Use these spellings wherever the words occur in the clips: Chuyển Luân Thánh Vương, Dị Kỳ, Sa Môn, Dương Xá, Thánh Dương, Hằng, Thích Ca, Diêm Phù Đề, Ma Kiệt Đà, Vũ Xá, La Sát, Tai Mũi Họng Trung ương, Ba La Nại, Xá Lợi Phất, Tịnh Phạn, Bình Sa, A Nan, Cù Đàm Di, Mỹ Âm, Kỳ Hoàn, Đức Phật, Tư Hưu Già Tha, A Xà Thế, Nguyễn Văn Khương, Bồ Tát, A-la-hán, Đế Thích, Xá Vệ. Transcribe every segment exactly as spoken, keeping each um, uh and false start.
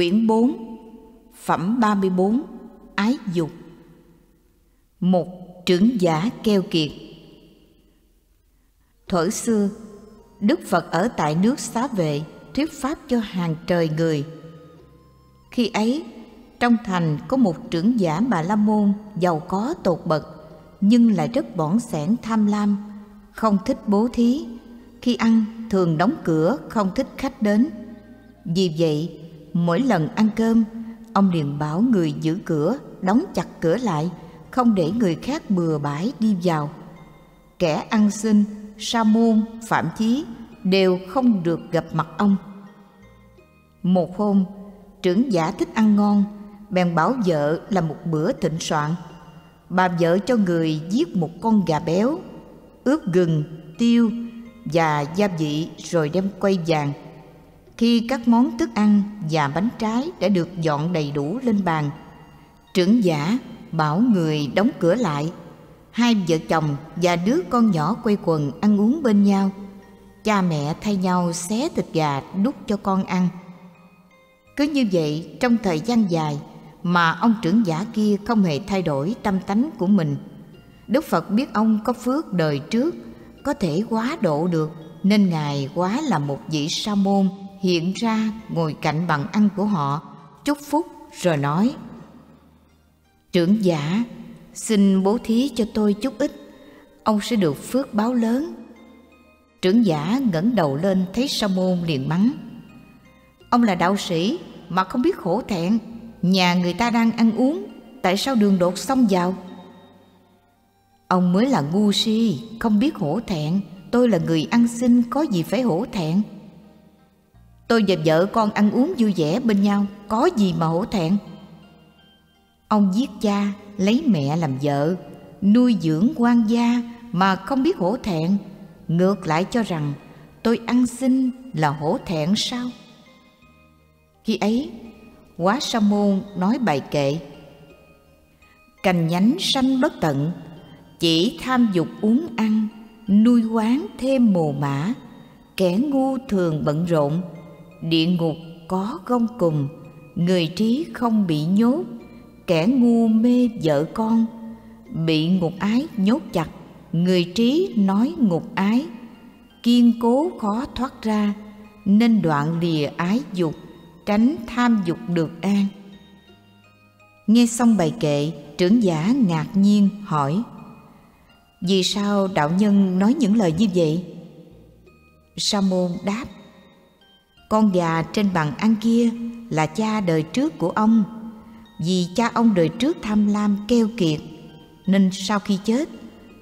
Quyển bốn, Phẩm ba mươi bốn, Ái dục. Một, trưởng giả keo kiệt. Thuở xưa, Đức Phật ở tại nước Xá Vệ thuyết pháp cho hàng trời người. Khi ấy, trong thành có một trưởng giả Bà La Môn giàu có tột bậc, nhưng lại rất bỏn xẻn tham lam, không thích bố thí. Khi ăn, thường đóng cửa, không thích khách đến. Vì vậy, mỗi lần ăn cơm, ông liền bảo người giữ cửa, đóng chặt cửa lại, không để người khác bừa bãi đi vào. Kẻ ăn xin, sa môn, phạm chí đều không được gặp mặt ông. Một hôm, trưởng giả thích ăn ngon, bèn bảo vợ làm một bữa thịnh soạn. Bà vợ cho người giết một con gà béo, ướp gừng, tiêu và gia vị rồi đem quay vàng. Khi các món thức ăn và bánh trái đã được dọn đầy đủ lên bàn, trưởng giả bảo người đóng cửa lại. Hai vợ chồng và đứa con nhỏ quây quần ăn uống bên nhau. Cha mẹ thay nhau xé thịt gà đút cho con ăn. Cứ như vậy trong thời gian dài mà ông trưởng giả kia không hề thay đổi tâm tánh của mình. Đức Phật biết ông có phước đời trước, có thể quá độ được, nên Ngài quá là một vị sa môn hiện ra ngồi cạnh bàn ăn của họ, chúc phúc rồi nói: Trưởng giả, xin bố thí cho tôi chút ít, ông sẽ được phước báo lớn. Trưởng giả ngẩng đầu lên thấy sa môn liền mắng: Ông là đạo sĩ mà không biết khổ thẹn, nhà người ta đang ăn uống, tại sao đường đột xông vào? Ông mới là ngu si, không biết hổ thẹn. Tôi là người ăn xin, có gì phải hổ thẹn? Tôi và vợ con ăn uống vui vẻ bên nhau, có gì mà hổ thẹn? Ông giết cha, lấy mẹ làm vợ, nuôi dưỡng quan gia mà không biết hổ thẹn, ngược lại cho rằng tôi ăn xin là hổ thẹn sao? Khi ấy, Quá Sa Môn nói bài kệ: Cành nhánh sanh bất tận, chỉ tham dục uống ăn, nuôi quán thêm mồ mả, kẻ ngu thường bận rộn, địa ngục có gông cùm, người trí không bị nhốt, kẻ ngu mê vợ con, bị ngục ái nhốt chặt, người trí nói ngục ái, kiên cố khó thoát ra, nên đoạn lìa ái dục, tránh tham dục được an. Nghe xong bài kệ, trưởng giả ngạc nhiên hỏi: Vì sao đạo nhân nói những lời như vậy? Sa môn đáp: Con gà trên bàn ăn kia là cha đời trước của ông. Vì cha ông đời trước tham lam keo kiệt, nên sau khi chết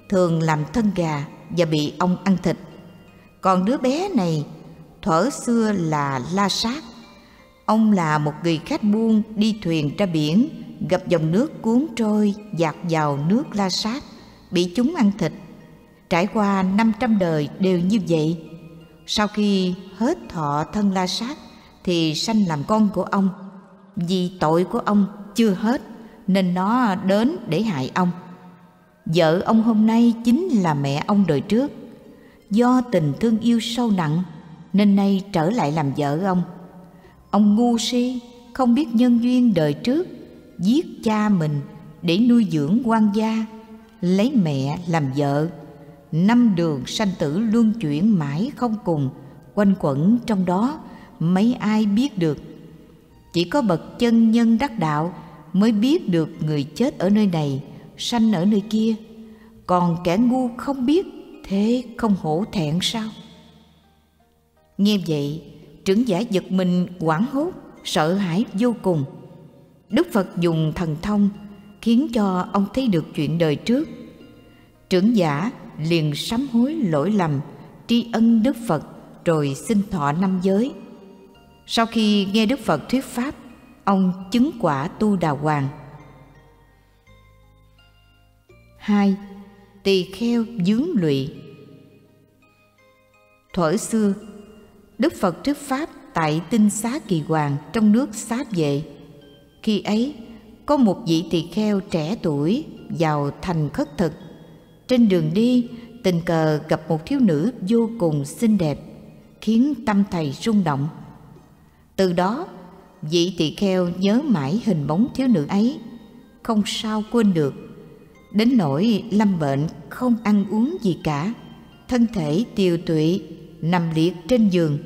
thường làm thân gà và bị ông ăn thịt. Còn đứa bé này thuở xưa là La Sát. Ông là một người khách buôn đi thuyền ra biển, gặp dòng nước cuốn trôi dạt vào nước La Sát, bị chúng ăn thịt. Trải qua năm trăm đời đều như vậy. Sau khi hết thọ thân La Sát thì sanh làm con của ông. Vì tội của ông chưa hết nên nó đến để hại ông. Vợ ông hôm nay chính là mẹ ông đời trước. Do tình thương yêu sâu nặng nên nay trở lại làm vợ ông. Ông ngu si, không biết nhân duyên đời trước, giết cha mình để nuôi dưỡng quan gia, lấy mẹ làm vợ. Năm đường sanh tử luân chuyển mãi không cùng, quanh quẩn trong đó mấy ai biết được. Chỉ có bậc chân nhân đắc đạo mới biết được người chết ở nơi này, sanh ở nơi kia. Còn kẻ ngu không biết, thế không hổ thẹn sao? Nghe vậy, trưởng giả giật mình hoảng hốt, sợ hãi vô cùng. Đức Phật dùng thần thông khiến cho ông thấy được chuyện đời trước. Trưởng giả liền sám hối lỗi lầm, tri ân Đức Phật rồi xin thọ năm giới. Sau khi nghe Đức Phật thuyết pháp, ông chứng quả tu đà hoàng. Hai, tỳ kheo vướng lụy. Thuở xưa, Đức Phật thuyết pháp tại tinh xá Kỳ Hoàn trong nước Xá Vệ. Khi ấy, có một vị tỳ kheo trẻ tuổi vào thành khất thực. Trên đường đi, tình cờ gặp một thiếu nữ vô cùng xinh đẹp, khiến tâm thầy rung động. Từ đó, Vị tỳ kheo nhớ mãi hình bóng thiếu nữ ấy, không sao quên được, đến nỗi lâm bệnh không ăn uống gì cả, thân thể tiều tụy, nằm liệt trên giường.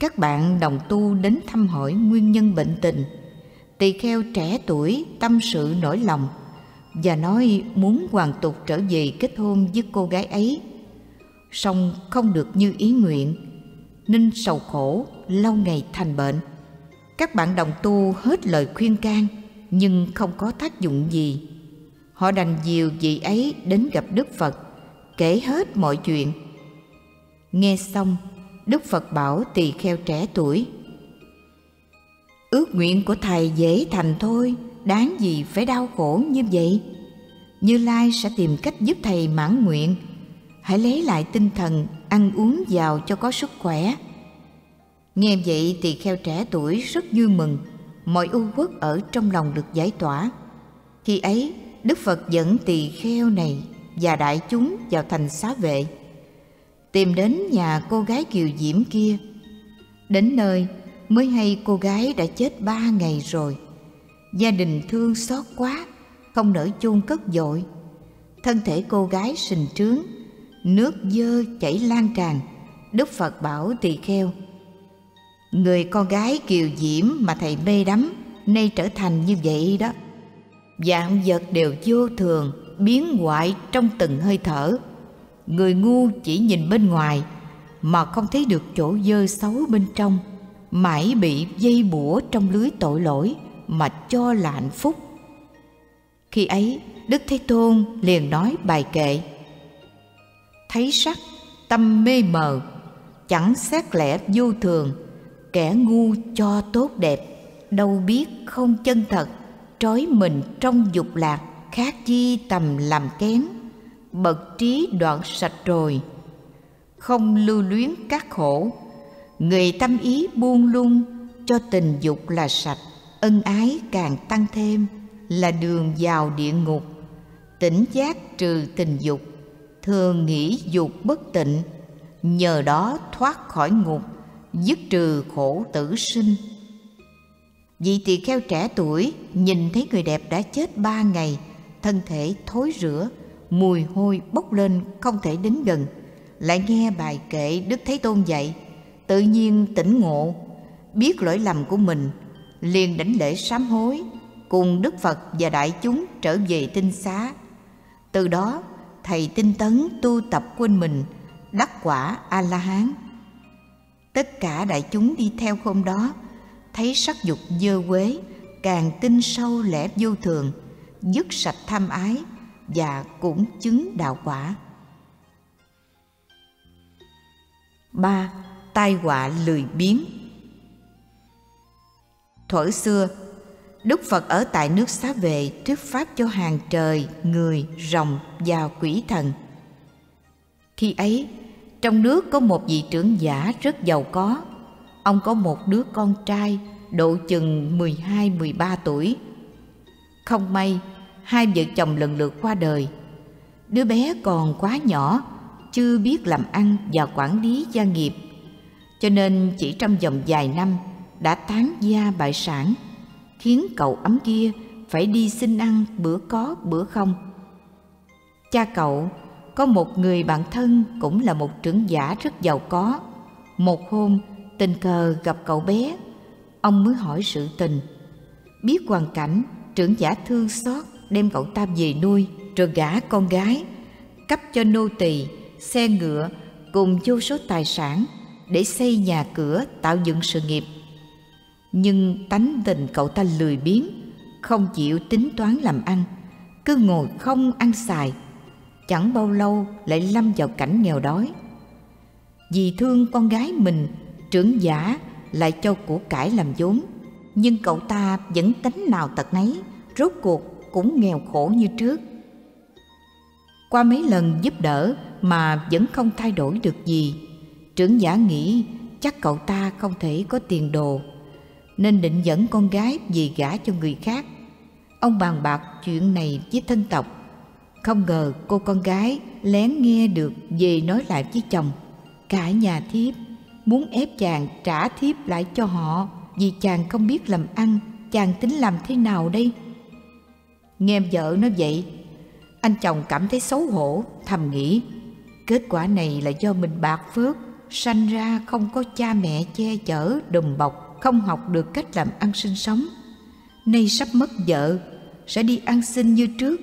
Các bạn đồng tu đến thăm hỏi nguyên nhân bệnh tình, tỳ kheo trẻ tuổi tâm sự nỗi lòng và nói muốn hoàn tục trở về kết hôn với cô gái ấy, song không được như ý nguyện nên sầu khổ lâu ngày thành bệnh. Các bạn đồng tu hết lời khuyên can nhưng không có tác dụng gì. Họ đành dìu vị ấy đến gặp Đức Phật, kể hết mọi chuyện. Nghe xong, Đức Phật bảo tỳ kheo trẻ tuổi: ước nguyện của thầy dễ thành thôi, đáng gì phải đau khổ như vậy. Như Lai sẽ tìm cách giúp thầy mãn nguyện. Hãy lấy lại tinh thần, ăn uống vào cho có sức khỏe. Nghe vậy tỳ kheo trẻ tuổi rất vui mừng, mọi u uất ở trong lòng được giải tỏa. Khi ấy, Đức Phật dẫn tỳ kheo này và đại chúng vào thành Xá Vệ, tìm đến nhà cô gái Kiều Diễm kia. Đến nơi mới hay cô gái đã chết ba ngày rồi. Gia đình thương xót quá, không nỡ chôn cất vội. Thân thể cô gái sình trướng, nước dơ chảy lan tràn. Đức Phật bảo tỳ kheo: người con gái Kiều Diễm mà thầy mê đắm nay trở thành như vậy đó. Vạn vật đều vô thường, biến hoại trong từng hơi thở. Người ngu chỉ nhìn bên ngoài mà không thấy được chỗ dơ xấu bên trong, mãi bị dây bủa trong lưới tội lỗi mà cho là hạnh phúc. Khi ấy, Đức Thế Tôn liền nói bài kệ: thấy sắc, tâm mê mờ, chẳng xét lẽ vô thường, kẻ ngu cho tốt đẹp, đâu biết không chân thật, trói mình trong dục lạc, khác chi tầm làm kén, bậc trí đoạn sạch rồi, không lưu luyến các khổ. Người tâm ý buông lung, cho tình dục là sạch, ân ái càng tăng thêm, là đường vào địa ngục. Tỉnh giác trừ tình dục, thường nghĩ dục bất tịnh, nhờ đó thoát khỏi ngục, dứt trừ khổ tử sinh. Vị tỳ kheo trẻ tuổi nhìn thấy người đẹp đã chết ba ngày, thân thể thối rữa, mùi hôi bốc lên không thể đến gần, lại nghe bài kệ Đức Thế Tôn dạy, tự nhiên tỉnh ngộ, biết lỗi lầm của mình, liền đảnh lễ sám hối, cùng Đức Phật và đại chúng trở về tinh xá. Từ đó, thầy tinh tấn tu tập quên mình, đắc quả A-la-hán. Tất cả đại chúng đi theo hôm đó, thấy sắc dục dơ quế, càng tin sâu lẽ vô thường, dứt sạch tham ái và cũng chứng đạo quả. Ba. Tai họa lười biếng. Thuở xưa, Đức Phật ở tại nước Xá Vệ thuyết pháp cho hàng trời, người, rồng và quỷ thần. Khi ấy, trong nước có một vị trưởng giả rất giàu có. Ông có một đứa con trai độ chừng mười hai mười ba tuổi. Không may, hai vợ chồng lần lượt qua đời. Đứa bé còn quá nhỏ, chưa biết làm ăn và quản lý gia nghiệp, cho nên chỉ trong vòng vài năm đã tán gia bại sản, khiến cậu ấm kia phải đi xin ăn bữa có bữa không. Cha cậu có một người bạn thân cũng là một trưởng giả rất giàu có. Một hôm tình cờ gặp cậu bé, ông mới hỏi sự tình. Biết hoàn cảnh, trưởng giả thương xót đem cậu ta về nuôi, rồi gả con gái, cấp cho nô tỳ, xe ngựa cùng vô số tài sản để xây nhà cửa, tạo dựng sự nghiệp. Nhưng tánh tình cậu ta lười biếng, không chịu tính toán làm ăn, cứ ngồi không ăn xài. Chẳng bao lâu lại lâm vào cảnh nghèo đói. Vì thương con gái mình, trưởng giả lại cho của cải làm vốn, nhưng cậu ta vẫn tánh nào tật nấy, rốt cuộc cũng nghèo khổ như trước. Qua mấy lần giúp đỡ mà vẫn không thay đổi được gì, trưởng giả nghĩ chắc cậu ta không thể có tiền đồ, nên định dẫn con gái về gả cho người khác. Ông bàn bạc chuyện này với thân tộc, không ngờ cô con gái lén nghe được về nói lại với chồng. Cả nhà thiếp muốn ép chàng trả thiếp lại cho họ, vì chàng không biết làm ăn, chàng tính làm thế nào đây? Nghe vợ nói vậy, anh chồng cảm thấy xấu hổ, thầm nghĩ kết quả này là do mình bạc phước, sanh ra không có cha mẹ che chở đùm bọc, không học được cách làm ăn sinh sống. Nay sắp mất vợ, sẽ đi ăn xin như trước.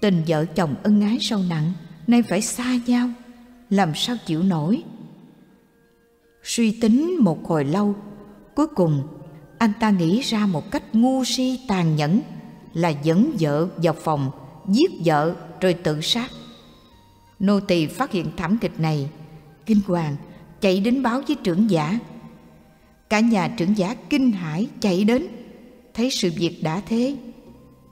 Tình vợ chồng ân ái sâu nặng, nay phải xa nhau, làm sao chịu nổi? Suy tính một hồi lâu, cuối cùng anh ta nghĩ ra một cách ngu si tàn nhẫn là dẫn vợ vào phòng, giết vợ rồi tự sát. Nô tỳ phát hiện thảm kịch này, kinh hoàng, chạy đến báo với trưởng giả. Cả nhà trưởng giả kinh hãi chạy đến, thấy sự việc đã thế,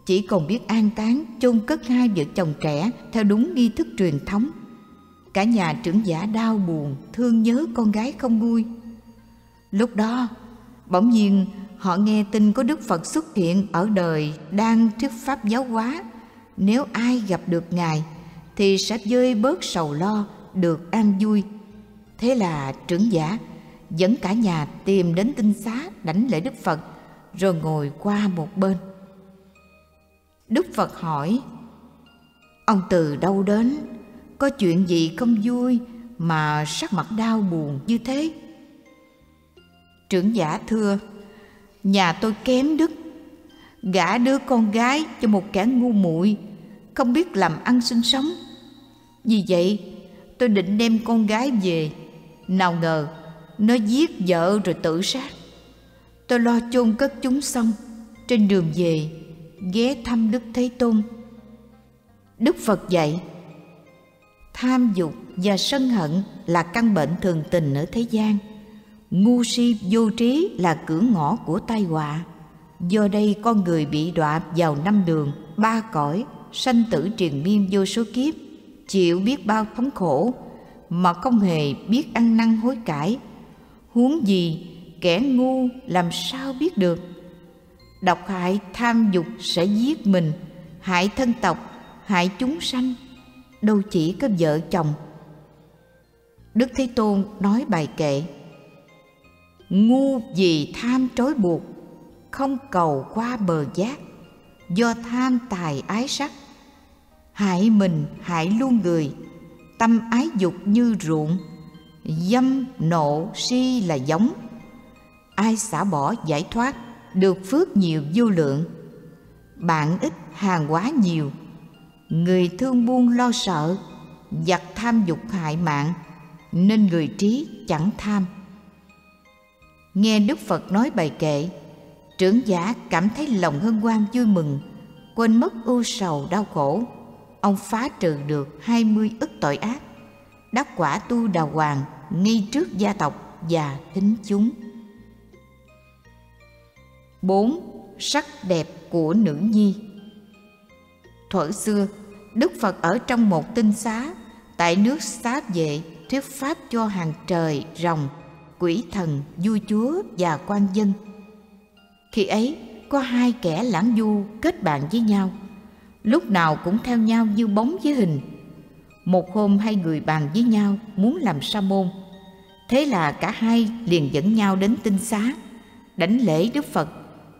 chỉ còn biết an táng, chôn cất hai vợ chồng trẻ theo đúng nghi thức truyền thống. Cả nhà trưởng giả đau buồn, thương nhớ con gái không nguôi. Lúc đó, bỗng nhiên họ nghe tin có Đức Phật xuất hiện ở đời đang thuyết pháp giáo hóa. Nếu ai gặp được Ngài thì sẽ vơi bớt sầu lo, được an vui. Thế là trưởng giả dẫn cả nhà tìm đến tinh xá đảnh lễ Đức Phật, rồi ngồi qua một bên. Đức Phật hỏi: Ông từ đâu đến? Có chuyện gì không vui mà sắc mặt đau buồn như thế? Trưởng giả thưa: Nhà tôi kém đức, gả đứa con gái cho một kẻ ngu muội, không biết làm ăn sinh sống. Vì vậy tôi định đem con gái về, nào ngờ nó giết vợ rồi tự sát. Tôi lo chôn cất chúng xong, trên đường về ghé thăm Đức Thế Tôn. Đức Phật dạy: Tham dục và sân hận là căn bệnh thường tình ở thế gian. Ngu si vô trí là cửa ngõ của tai họa. Do đây con người bị đọa vào năm đường, ba cõi, sanh tử triền miên vô số kiếp, chịu biết bao thống khổ mà không hề biết ăn năn hối cải. Huống gì kẻ ngu làm sao biết được? Độc hại tham dục sẽ giết mình, hại thân tộc, hại chúng sanh, đâu chỉ có vợ chồng. Đức Thế Tôn nói bài kệ: Ngu vì tham trói buộc, không cầu qua bờ giác. Do tham tài ái sắc, hại mình hại luôn người. Tâm ái dục như ruộng, dâm nộ si là giống. Ai xả bỏ giải thoát, được phước nhiều vô lượng. Bạn ít hàng hóa nhiều, người thương buôn lo sợ. Giặc tham dục hại mạng, nên người trí chẳng tham. Nghe Đức Phật nói bài kệ, trưởng giả cảm thấy lòng hân hoan vui mừng, quên mất ưu sầu đau khổ. Ông phá trừ được hai mươi ức tội ác, đắc quả tu đà hoàng ngay trước gia tộc và thính chúng. Bốn. Sắc đẹp của nữ nhi. Thuở xưa, Đức Phật ở trong một tinh xá tại nước Xá Vệ thuyết pháp cho hàng trời, rồng, quỷ thần, vua chúa và quan dân. Khi ấy, có hai kẻ lãng du kết bạn với nhau, lúc nào cũng theo nhau như bóng với hình. Một hôm hai người bàn với nhau muốn làm sa môn. Thế là cả hai liền dẫn nhau đến tinh xá, đảnh lễ Đức Phật,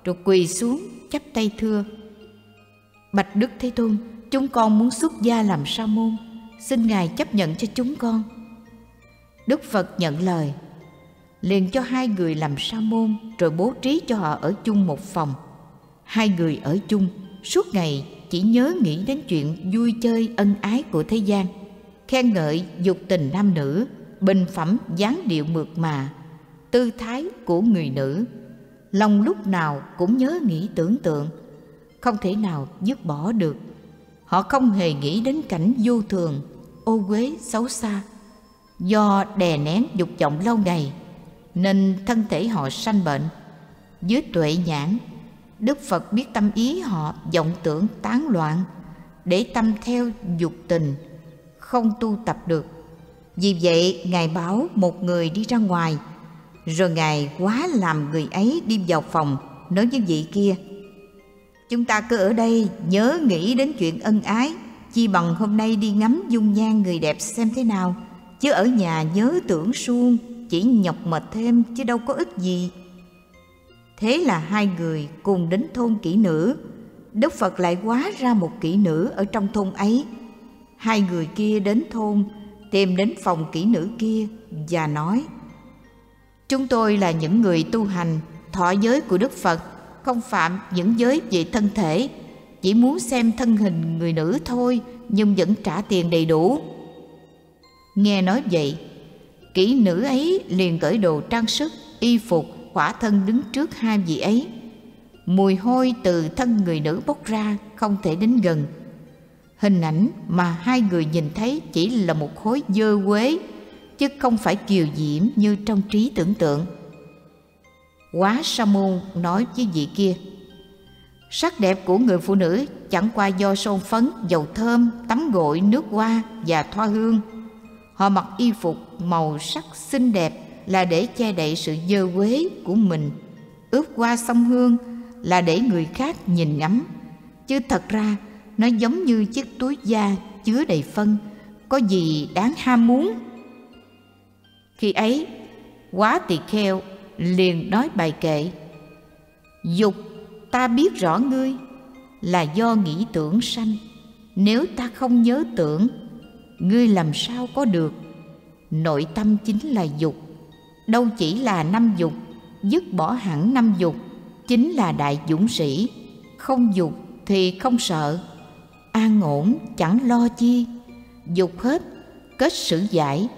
rồi quỳ xuống chắp tay thưa: Bạch Đức Thế Tôn, chúng con muốn xuất gia làm sa môn, xin Ngài chấp nhận cho chúng con. Đức Phật nhận lời, liền cho hai người làm sa môn, rồi bố trí cho họ ở chung một phòng. Hai người ở chung, suốt ngày chỉ nhớ nghĩ đến chuyện vui chơi ân ái của thế gian, khen ngợi dục tình nam nữ, bình phẩm dáng điệu mượt mà, tư thái của người nữ. Lòng lúc nào cũng nhớ nghĩ tưởng tượng, không thể nào dứt bỏ được. Họ không hề nghĩ đến cảnh vô thường, ô uế xấu xa. Do đè nén dục vọng lâu ngày nên thân thể họ sanh bệnh. Dưới tuệ nhãn, Đức Phật biết tâm ý họ vọng tưởng tán loạn, để tâm theo dục tình, không tu tập được. Vì vậy Ngài bảo một người đi ra ngoài, rồi Ngài quá làm người ấy đi vào phòng, nói với vị kia: Chúng ta cứ ở đây nhớ nghĩ đến chuyện ân ái, chi bằng hôm nay đi ngắm dung nhan người đẹp xem thế nào, chứ ở nhà nhớ tưởng suông chỉ nhọc mệt thêm chứ đâu có ích gì. Thế là hai người cùng đến thôn kỹ nữ. Đức Phật lại hóa ra một kỹ nữ ở trong thôn ấy. Hai người kia đến thôn, tìm đến phòng kỹ nữ kia và nói: Chúng tôi là những người tu hành, thọ giới của Đức Phật, không phạm những giới về thân thể, chỉ muốn xem thân hình người nữ thôi, nhưng vẫn trả tiền đầy đủ. Nghe nói vậy, kỹ nữ ấy liền cởi đồ trang sức, y phục, khỏa thân đứng trước hai vị ấy. Mùi hôi từ thân người nữ bốc ra, không thể đến gần. Hình ảnh mà hai người nhìn thấy chỉ là một khối dơ quế, chứ không phải kiều diễm như trong trí tưởng tượng. Quá Sa Môn nói với vị kia: Sắc đẹp của người phụ nữ chẳng qua do son phấn, dầu thơm, tắm gội, nước hoa và thoa hương. Họ mặc y phục màu sắc xinh đẹp là để che đậy sự dơ quế của mình, ướp qua song hương là để người khác nhìn ngắm. Chứ thật ra nó giống như chiếc túi da chứa đầy phân, có gì đáng ham muốn. Khi ấy, Quá Tỳ Kheo liền nói bài kệ: Dục ta biết rõ ngươi là do nghĩ tưởng sanh, nếu ta không nhớ tưởng, ngươi làm sao có được? Nội tâm chính là dục, đâu chỉ là năm dục, dứt bỏ hẳn năm dục, chính là đại dũng sĩ. Không dục thì không sợ, an ổn chẳng lo chi. Dục hết, kết sử giải,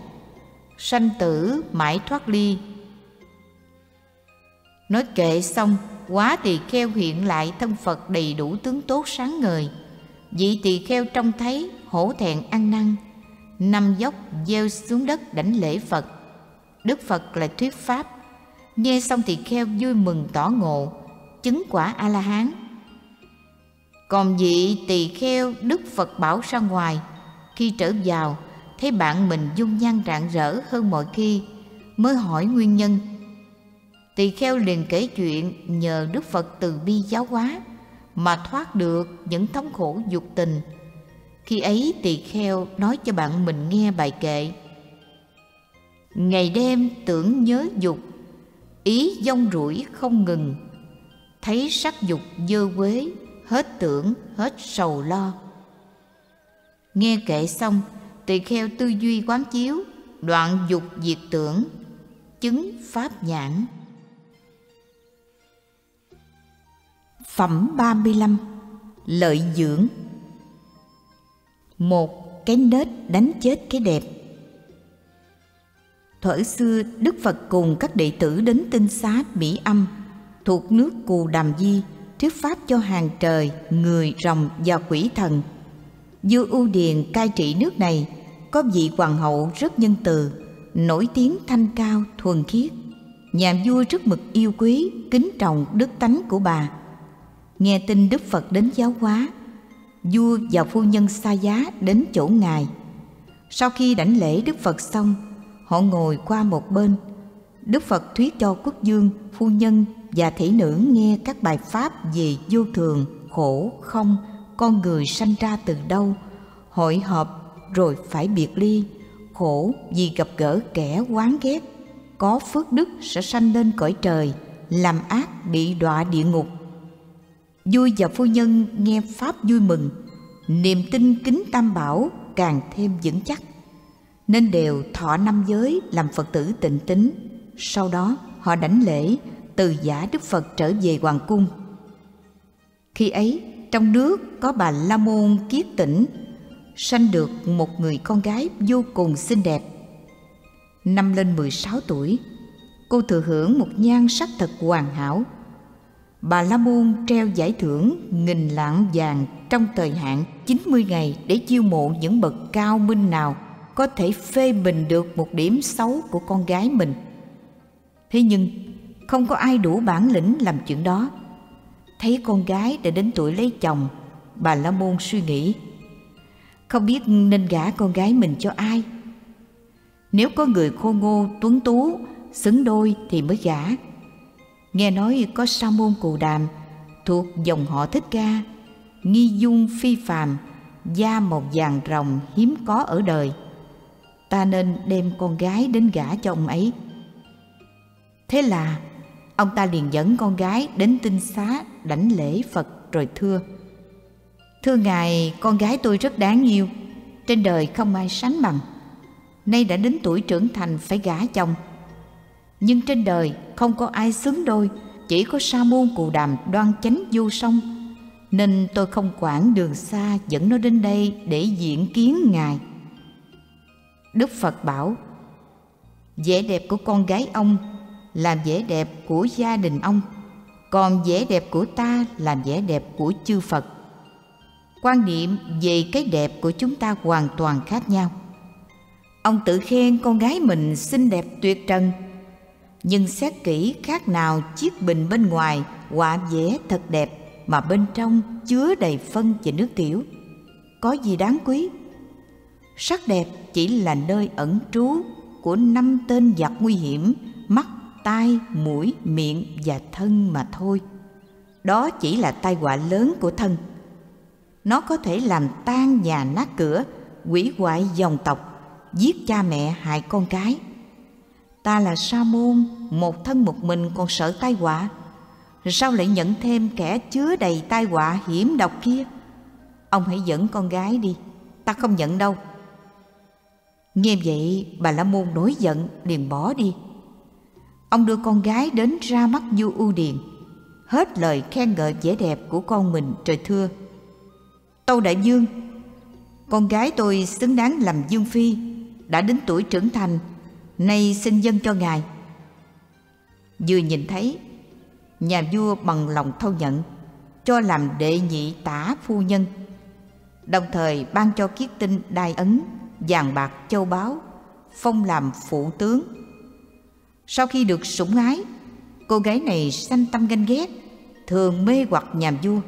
sanh tử mãi thoát ly. Nói kệ xong, Quá Tỳ Kheo hiện lại thân Phật đầy đủ tướng tốt sáng ngời. Vị Tỳ Kheo trông thấy, hổ thẹn ăn năn, năm dốc gieo xuống đất đảnh lễ Phật. Đức Phật lại thuyết pháp. Nghe xong Tỳ Kheo vui mừng tỏ ngộ, chứng quả A-la-hán. Còn vị Tỳ Kheo Đức Phật bảo ra ngoài. Khi trở vào, thấy bạn mình dung nhan rạng rỡ hơn mọi khi, mới hỏi nguyên nhân. Tỳ Kheo liền kể chuyện nhờ Đức Phật từ bi giáo hóa mà thoát được những thống khổ dục tình. Khi ấy Tỳ Kheo nói cho bạn mình nghe bài kệ: Ngày đêm tưởng nhớ dục, ý dông rủi không ngừng, thấy sắc dục dơ quế, hết tưởng hết sầu lo. Nghe kệ xong, Tỳ Kheo tư duy quán chiếu, đoạn dục diệt tưởng, chứng pháp nhãn. Phẩm ba mươi lăm. Lợi dưỡng. Một, cái nết đánh chết cái đẹp. Thuở xưa, Đức Phật cùng các đệ tử đến tinh xá Mỹ Âm thuộc nước Cù Đàm Di, thuyết pháp cho hàng trời, người, rồng và quỷ thần. Vua Ưu Điền cai trị nước này, có vị hoàng hậu rất nhân từ, nổi tiếng thanh cao, thuần khiết. Nhà vua rất mực yêu quý, kính trọng đức tánh của bà. Nghe tin Đức Phật đến giáo hóa, vua và phu nhân Xa Giá đến chỗ ngài. Sau khi đảnh lễ Đức Phật xong, họ ngồi qua một bên. Đức Phật thuyết cho quốc vương, phu nhân và thị nữ nghe các bài pháp về vô thường, khổ, không, con người sanh ra từ đâu, hội họp rồi phải biệt ly, khổ vì gặp gỡ kẻ oán ghét, có phước đức sẽ sanh lên cõi trời, làm ác bị đọa địa ngục. Vua và phu nhân nghe pháp vui mừng, niềm tin kính Tam Bảo càng thêm vững chắc, nên đều thọ năm giới làm Phật tử tịnh tín. Sau đó họ đảnh lễ, từ giả Đức Phật trở về hoàng cung. Khi ấy trong nước có bà La Môn Kiết Tỉnh, sanh được một người con gái vô cùng xinh đẹp. Năm lên mười sáu tuổi, cô thừa hưởng một nhan sắc thật hoàn hảo. Bà La Môn treo giải thưởng nghìn lạng vàng trong thời hạn chín mươi ngày để chiêu mộ những bậc cao minh nào có thể phê bình được một điểm xấu của con gái mình. Thế nhưng không có ai đủ bản lĩnh làm chuyện đó. Thấy con gái đã đến tuổi lấy chồng, bà La Môn suy nghĩ không biết nên gả con gái mình cho ai. Nếu có người khôn ngô tuấn tú xứng đôi thì mới gả. Nghe nói có Sa Môn Cù Đàm thuộc dòng họ Thích Ca, nghi dung phi phàm, da màu vàng ròng hiếm có ở đời. Ta nên đem con gái đến gả cho ông ấy. Thế là Ông ta liền dẫn con gái đến tinh xá đảnh lễ Phật rồi thưa: Thưa Ngài, con gái tôi rất đáng yêu, trên đời không ai sánh bằng. Nay đã đến tuổi trưởng thành phải gả chồng, nhưng trên đời không có ai xứng đôi, chỉ có Sa môn Cù Đàm đoan chánh vô song. Nên tôi không quản đường xa dẫn nó đến đây để diện kiến Ngài. Đức Phật bảo: Vẻ đẹp của con gái ông làm vẻ đẹp của gia đình ông, còn vẻ đẹp của ta làm vẻ đẹp của chư Phật. Quan niệm về cái đẹp của chúng ta hoàn toàn khác nhau. Ông tự khen con gái mình xinh đẹp tuyệt trần, nhưng xét kỹ khác nào chiếc bình bên ngoài họa vẽ thật đẹp mà bên trong chứa đầy phân và nước tiểu. Có gì đáng quý? Sắc đẹp chỉ là nơi ẩn trú của năm tên giặc nguy hiểm: mắt, tai, mũi, miệng và thân mà thôi. Đó chỉ là tai họa lớn của thân. Nó có thể làm tan nhà nát cửa, hủy hoại dòng tộc, giết cha mẹ, hại con cái. Ta là sa môn, một thân một mình còn sợ tai họa, sao lại nhận thêm kẻ chứa đầy tai họa hiểm độc kia? Ông hãy dẫn con gái đi, ta không nhận đâu. Nghe vậy, Bà La Môn nổi giận liền bỏ đi. Ông đưa con gái đến ra mắt Du U Điền, hết lời khen ngợi vẻ đẹp của con mình rồi thưa: Tâu đại vương, con gái tôi xứng đáng làm vương phi, đã đến tuổi trưởng thành, nay xin dâng cho Ngài. Vừa nhìn thấy, nhà vua bằng lòng thâu nhận, cho làm đệ nhị tả phu nhân, đồng thời ban cho kiết tinh đai ấn, vàng bạc châu báu, phong làm phụ tướng. Sau khi được sủng ái, cô gái này sanh tâm ganh ghét, thường mê hoặc nhà vua.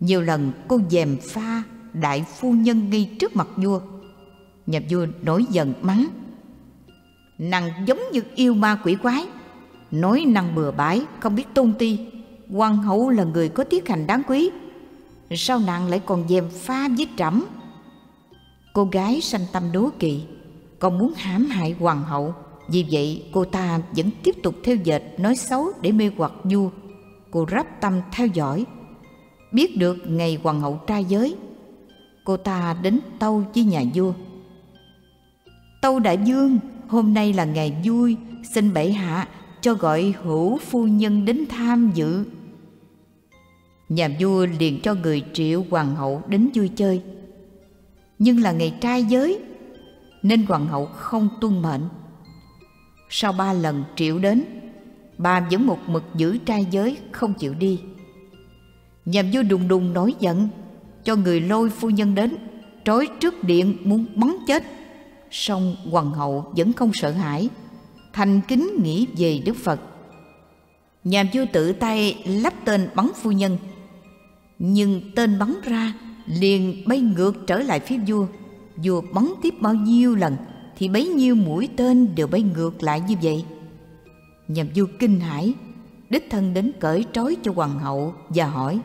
Nhiều lần cô gièm pha đại phu nhân ngay trước mặt vua. Nhà vua nổi giận mắng: Nàng giống như yêu ma quỷ quái, nói năng bừa bãi, không biết tôn ti. Hoàng hậu là người có tiết hành đáng quý, sao nàng lại còn gièm pha với trẫm? Cô gái sanh tâm đố kỵ, còn muốn hãm hại hoàng hậu. Vì vậy cô ta vẫn tiếp tục theo dệt nói xấu để mê hoặc vua. Cô rắp tâm theo dõi, biết được ngày hoàng hậu tra giới, cô ta đến tâu với nhà vua: Tâu đại vương, hôm nay là ngày vui, xin bệ hạ cho gọi hữu phu nhân đến tham dự. Nhà vua liền cho người triệu hoàng hậu đến vui chơi, nhưng là ngày trai giới nên hoàng hậu không tuân mệnh. Sau ba lần triệu đến, bà vẫn một mực giữ trai giới không chịu đi. Nhà vua đùng đùng nổi giận, cho người lôi phu nhân đến, trói trước điện muốn bắn chết. Song hoàng hậu vẫn không sợ hãi, thành kính nghĩ về Đức Phật. Nhà vua tự tay lắp tên bắn phu nhân, nhưng tên bắn ra liền bay ngược trở lại phía vua. Vua bắn tiếp bao nhiêu lần thì bấy nhiêu mũi tên đều bay ngược lại như vậy. Nhà vua kinh hãi, đích thân đến cởi trói cho hoàng hậu và hỏi: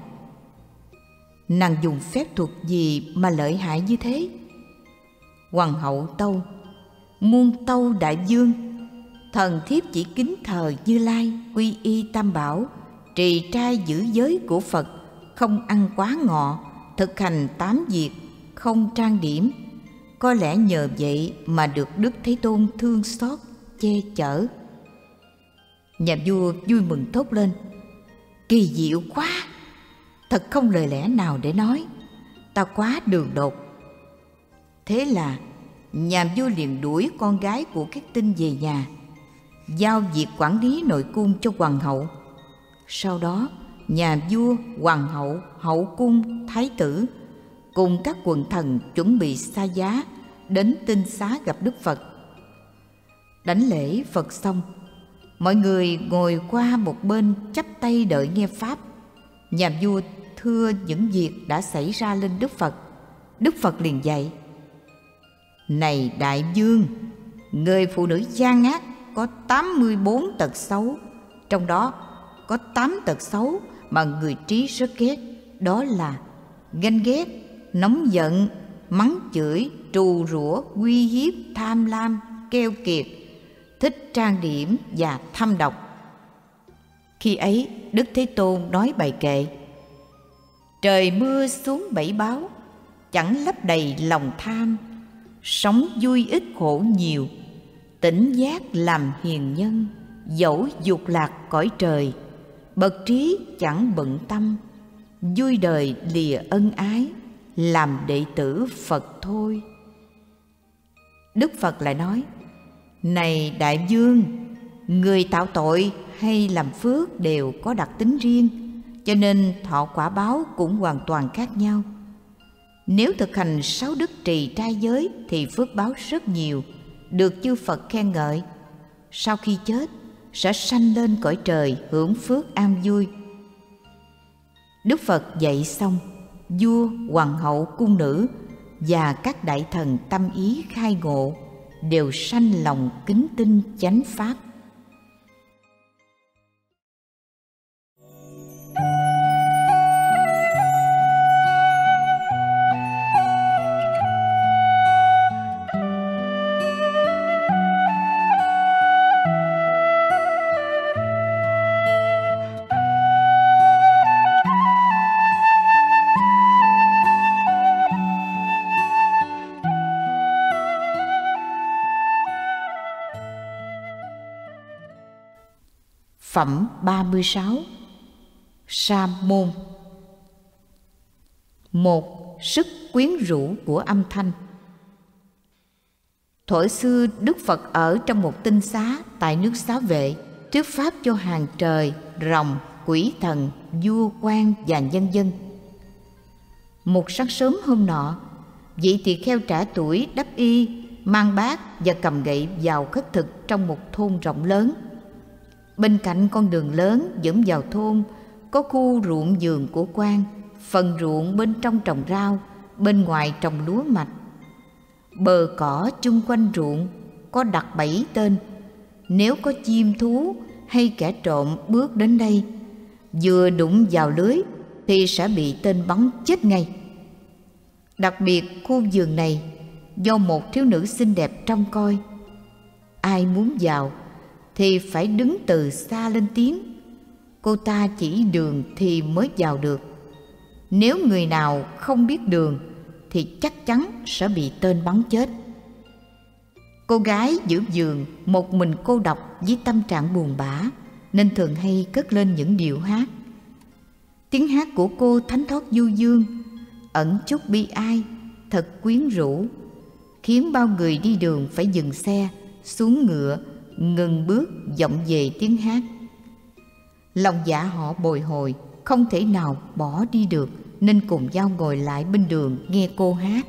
Nàng dùng phép thuật gì mà lợi hại như thế? Hoàng hậu tâu: Muôn tâu đại vương, thần thiếp chỉ kính thờ Như Lai, quy y tam bảo, trì trai giữ giới của Phật, không ăn quá ngọ, thực hành tám việc, không trang điểm. Có lẽ nhờ vậy mà được Đức Thế Tôn thương xót che chở. Nhà vua vui mừng thốt lên: Kỳ diệu quá, thật không lời lẽ nào để nói, ta quá đường đột. Thế là nhà vua liền đuổi con gái của Kiết Tinh về nhà, giao việc quản lý nội cung cho hoàng hậu. Sau đó nhà vua, hoàng hậu, hậu cung, thái tử cùng các quần thần chuẩn bị xa giá đến tinh xá gặp Đức Phật. Đảnh lễ Phật xong, mọi người ngồi qua một bên chắp tay đợi nghe pháp. Nhà vua thưa những việc đã xảy ra lên Đức Phật. Đức Phật liền dạy: Này đại vương, người phụ nữ gian ác có tám mươi bốn tật xấu, trong đó có tám tật xấu mà người trí rất ghét, đó là ganh ghét, nóng giận, mắng chửi, trù rủa, uy hiếp, tham lam, keo kiệt, thích trang điểm và thăm độc. Khi ấy Đức Thế Tôn nói bài kệ: Trời mưa xuống bảy báo, chẳng lấp đầy lòng tham. Sống vui ít khổ nhiều, tỉnh giác làm hiền nhân. Dẫu dục lạc cõi trời, bậc trí chẳng bận tâm. Vui đời lìa ân ái, làm đệ tử Phật thôi. Đức Phật lại nói: Này Đại Vương, người tạo tội hay làm phước đều có đặc tính riêng, cho nên thọ quả báo cũng hoàn toàn khác nhau. Nếu thực hành sáu đức trì trai giới thì phước báo rất nhiều, được chư Phật khen ngợi. Sau khi chết sẽ sanh lên cõi trời hưởng phước an vui. Đức Phật dạy xong, vua, hoàng hậu, cung nữ và các đại thần tâm ý khai ngộ đều sanh lòng kính tin chánh pháp. Phẩm ba mươi sáu. Sa môn. Một, sức quyến rũ của âm thanh. Thuở xưa Đức Phật ở trong một tinh xá tại nước Xá Vệ, thuyết pháp cho hàng trời, rồng, quỷ thần, vua quan và nhân dân. Một sáng sớm hôm nọ, vị tỳ kheo trẻ tuổi đắp y, mang bát và cầm gậy vào khất thực trong một thôn rộng lớn. Bên cạnh con đường lớn dẫn vào thôn có khu ruộng vườn của quan, phần ruộng bên trong trồng rau, bên ngoài trồng lúa mạch. Bờ cỏ chung quanh ruộng có đặt bảy tên, nếu có chim thú hay kẻ trộm bước đến đây, vừa đụng vào lưới thì sẽ bị tên bắn chết ngay. Đặc biệt khu vườn này do một thiếu nữ xinh đẹp trông coi, ai muốn vào thì phải đứng từ xa lên tiếng, cô ta chỉ đường thì mới vào được. Nếu người nào không biết đường thì chắc chắn sẽ bị tên bắn chết. Cô gái giữ vườn một mình cô độc với tâm trạng buồn bã, nên thường hay cất lên những điệu hát. Tiếng hát của cô thánh thoát du dương, ẩn chút bi ai, thật quyến rũ, khiến bao người đi đường phải dừng xe, xuống ngựa, ngừng bước vọng về tiếng hát. Lòng dạ họ bồi hồi, không thể nào bỏ đi được, nên cùng nhau ngồi lại bên đường nghe cô hát.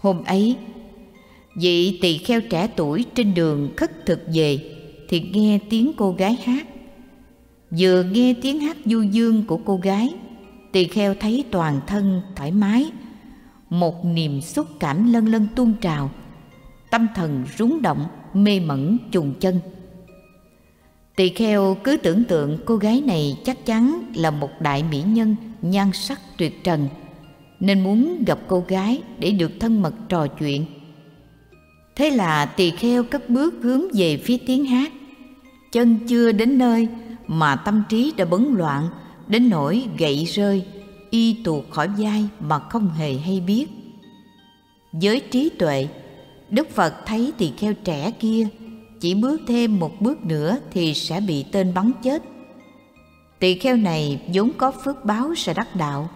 Hôm ấy, vị tỳ kheo trẻ tuổi trên đường khất thực về thì nghe tiếng cô gái hát. Vừa nghe tiếng hát du dương của cô gái, tỳ kheo thấy toàn thân thoải mái, một niềm xúc cảm lâng lâng tuôn trào, tâm thần rúng động, mê mẩn chùng chân. Tỳ kheo cứ tưởng tượng cô gái này chắc chắn là một đại mỹ nhân nhan sắc tuyệt trần, nên muốn gặp cô gái để được thân mật trò chuyện. Thế là tỳ kheo cất bước hướng về phía tiếng hát. Chân chưa đến nơi mà tâm trí đã bấn loạn đến nỗi gậy rơi, y tuột khỏi vai mà không hề hay biết. Với trí tuệ, Đức Phật thấy tỳ kheo trẻ kia chỉ bước thêm một bước nữa thì sẽ bị tên bắn chết. Tỳ kheo này vốn có phước báo sẽ đắc đạo,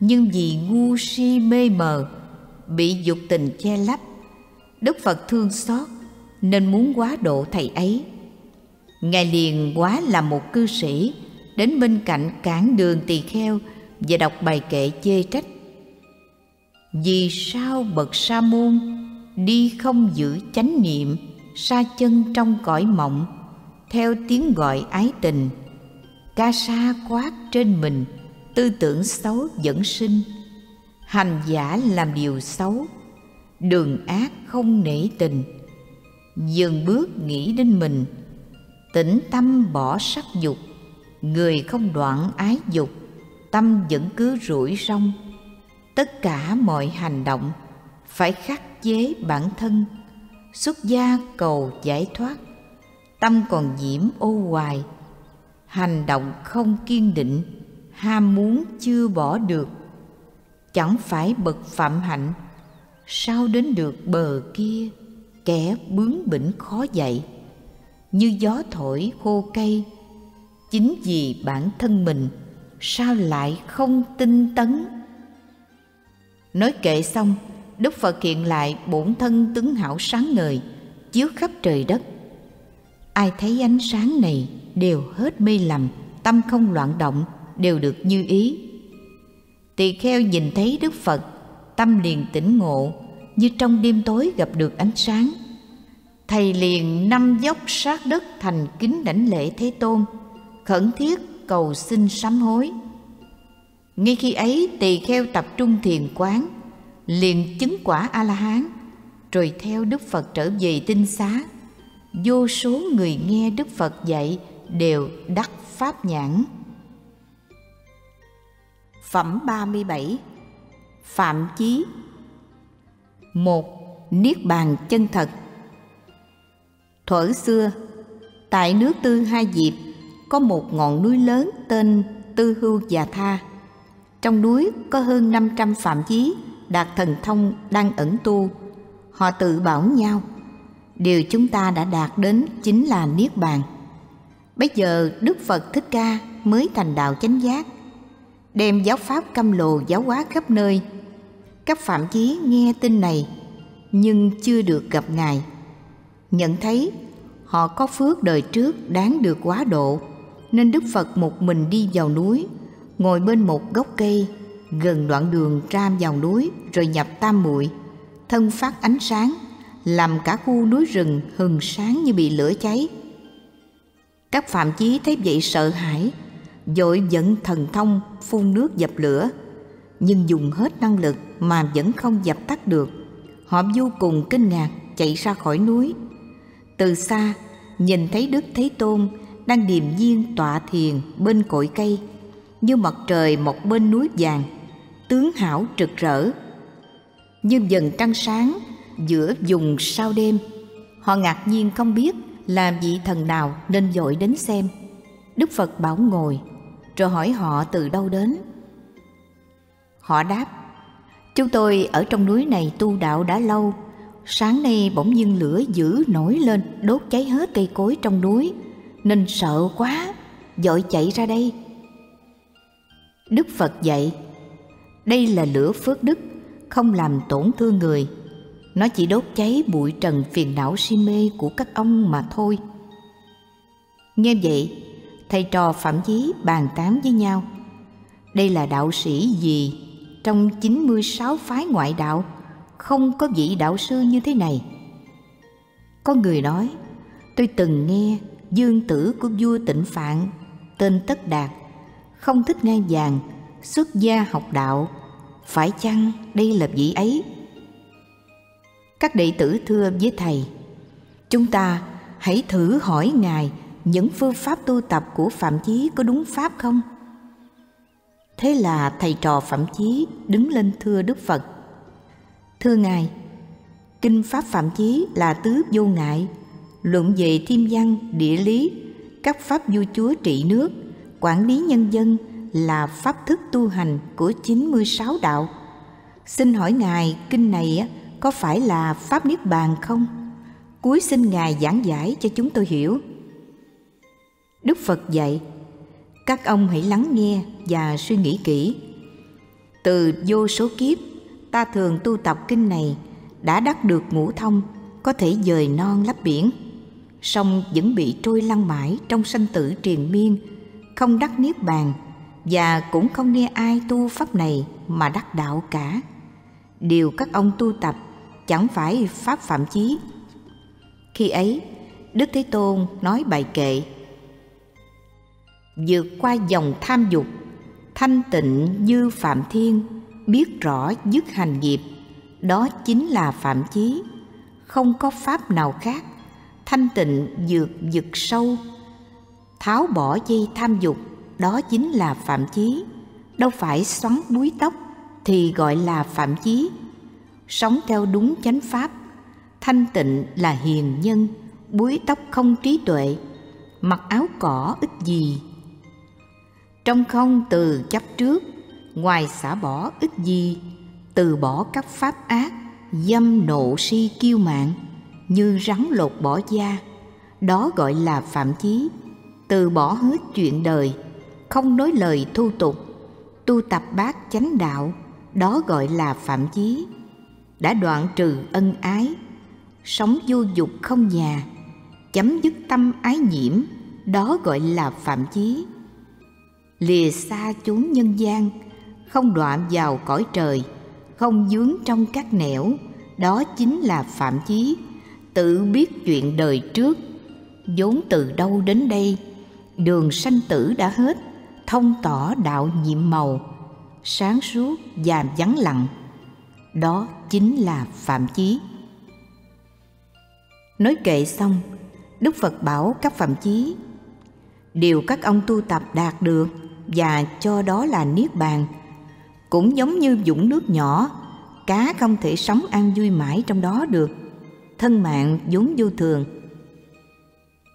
nhưng vì ngu si mê mờ, bị dục tình che lấp, Đức Phật thương xót nên muốn hóa độ thầy ấy. Ngài liền hóa làm một cư sĩ, đến bên cạnh cản đường tỳ kheo và đọc bài kệ chê trách: Vì sao bậc sa môn đi không giữ chánh niệm, sa chân trong cõi mộng, theo tiếng gọi ái tình, ca sa quát trên mình, tư tưởng xấu dẫn sinh, hành giả làm điều xấu, đường ác không nể tình, dừng bước nghĩ đến mình, tĩnh tâm bỏ sắc dục, người không đoạn ái dục, tâm vẫn cứ rủi rong. Tất cả mọi hành động phải khắc chế bản thân, xuất gia cầu giải thoát, tâm còn nhiễm ô hoài, hành động không kiên định, ham muốn chưa bỏ được, chẳng phải bậc phạm hạnh, sao đến được bờ kia? Kẻ bướng bỉnh khó dạy, như gió thổi khô cây. Chính vì bản thân mình sao lại không tinh tấn? Nói kệ xong, Đức Phật hiện lại bổn thân tướng hảo sáng ngời, chiếu khắp trời đất. Ai thấy ánh sáng này đều hết mê lầm, tâm không loạn động, đều được như ý. Tỳ kheo nhìn thấy Đức Phật, tâm liền tỉnh ngộ, như trong đêm tối gặp được ánh sáng. Thầy liền năm dốc sát đất thành kính đảnh lễ Thế Tôn, khẩn thiết cầu xin sám hối. Ngay khi ấy, tỳ kheo tập trung thiền quán, liền chứng quả A-la-hán, rồi theo Đức Phật trở về tinh xá. Vô số người nghe Đức Phật dạy đều đắc pháp nhãn. Phẩm ba mươi bảy. Phạm Chí. Một. Niết bàn chân thật. Thuở xưa, tại nước Tư Hai Diệp có một ngọn núi lớn tên Tư Hưu Già Tha. Trong núi có hơn năm trăm phạm chí đạt thần thông đang ẩn tu. Họ tự bảo nhau, điều chúng ta đã đạt đến chính là Niết Bàn. Bây giờ Đức Phật Thích Ca mới thành đạo chánh giác, đem giáo pháp cam lồ giáo hóa khắp nơi. Các phạm chí nghe tin này nhưng chưa được gặp Ngài, nhận thấy họ có phước đời trước đáng được quá độ, nên Đức Phật một mình đi vào núi, ngồi bên một gốc cây gần đoạn đường ra vào núi, rồi nhập tam muội, thân phát ánh sáng, làm cả khu núi rừng hừng sáng như bị lửa cháy. Các phạm chí thấy vậy sợ hãi, vội dẫn thần thông phun nước dập lửa, nhưng dùng hết năng lực mà vẫn không dập tắt được. Họ vô cùng kinh ngạc, chạy ra khỏi núi. Từ xa nhìn thấy Đức Thế Tôn đang điềm nhiên tọa thiền bên cội cây, như mặt trời mọc bên núi vàng, tướng hảo rực rỡ như dần trăng sáng giữa vùng sao đêm. Họ ngạc nhiên không biết là vị thần nào nên vội đến xem. Đức Phật bảo ngồi, rồi hỏi họ từ đâu đến. Họ đáp, chúng tôi ở trong núi này tu đạo đã lâu, sáng nay bỗng nhiên lửa dữ nổi lên đốt cháy hết cây cối trong núi, nên sợ quá, vội chạy ra đây. Đức Phật dạy, đây là lửa phước đức, không làm tổn thương người. Nó chỉ đốt cháy bụi trần phiền não si mê của các ông mà thôi. Nghe vậy, thầy trò phạm chí bàn tán với nhau, đây là đạo sĩ gì trong chín mươi sáu phái ngoại đạo không có vị đạo sư như thế này. Có người nói, tôi từng nghe dương tử của vua Tịnh Phạn tên Tất Đạt không thích ngai vàng, xuất gia học đạo, phải chăng đây là vị ấy? Các đệ tử thưa với thầy, chúng ta hãy thử hỏi Ngài những phương pháp tu tập của phạm chí có đúng pháp không? Thế là thầy trò phạm chí đứng lên thưa Đức Phật, thưa Ngài, kinh pháp phạm chí là tứ vô ngại, luận về thiên văn, địa lý, các pháp vua chúa trị nước, quản lý nhân dân là pháp thức tu hành của chín mươi sáu đạo. Xin hỏi Ngài, kinh này có phải là pháp Niết Bàn không? Cuối xin Ngài giảng giải cho chúng tôi hiểu. Đức Phật dạy, các ông hãy lắng nghe và suy nghĩ kỹ. Từ vô số kiếp, ta thường tu tập kinh này, đã đắc được ngũ thông, có thể dời non lấp biển, song vẫn bị trôi lăn mãi trong sanh tử triền miên, không đắc Niết Bàn, và cũng không nghe ai tu pháp này mà đắc đạo cả. Điều các ông tu tập chẳng phải pháp phạm chí. Khi ấy, Đức Thế Tôn nói bài kệ, vượt qua dòng tham dục, thanh tịnh như phạm thiên, biết rõ dứt hành nghiệp, đó chính là phạm chí. Không có pháp nào khác, thanh tịnh vượt vực sâu, tháo bỏ dây tham dục, đó chính là phạm chí. Đâu phải xoắn búi tóc thì gọi là phạm chí. Sống theo đúng chánh pháp, thanh tịnh là hiền nhân, búi tóc không trí tuệ, mặc áo cỏ ích gì, trong không từ chấp trước, ngoài xả bỏ ít gì, từ bỏ các pháp ác, dâm nộ si kiêu mạn, như rắn lột bỏ da, đó gọi là phạm chí. Từ bỏ hết chuyện đời, không nói lời thu tục, tu tập bát chánh đạo, đó gọi là phạm chí. Đã đoạn trừ ân ái, sống vô dục không nhà, chấm dứt tâm ái nhiễm, đó gọi là phạm chí. Lìa xa chúng nhân gian, không đoạn vào cõi trời, không vướng trong các nẻo, đó chính là phạm chí. Tự biết chuyện đời trước, vốn từ đâu đến đây, đường sanh tử đã hết, thông tỏ đạo nhiệm màu, sáng suốt và vắng lặng, đó chính là phạm chí. Nói kệ xong, Đức Phật bảo các phạm chí: điều các ông tu tập đạt được và cho đó là Niết Bàn. Cũng giống như vũng nước nhỏ, cá không thể sống ăn vui mãi trong đó được, thân mạng vốn vô thường.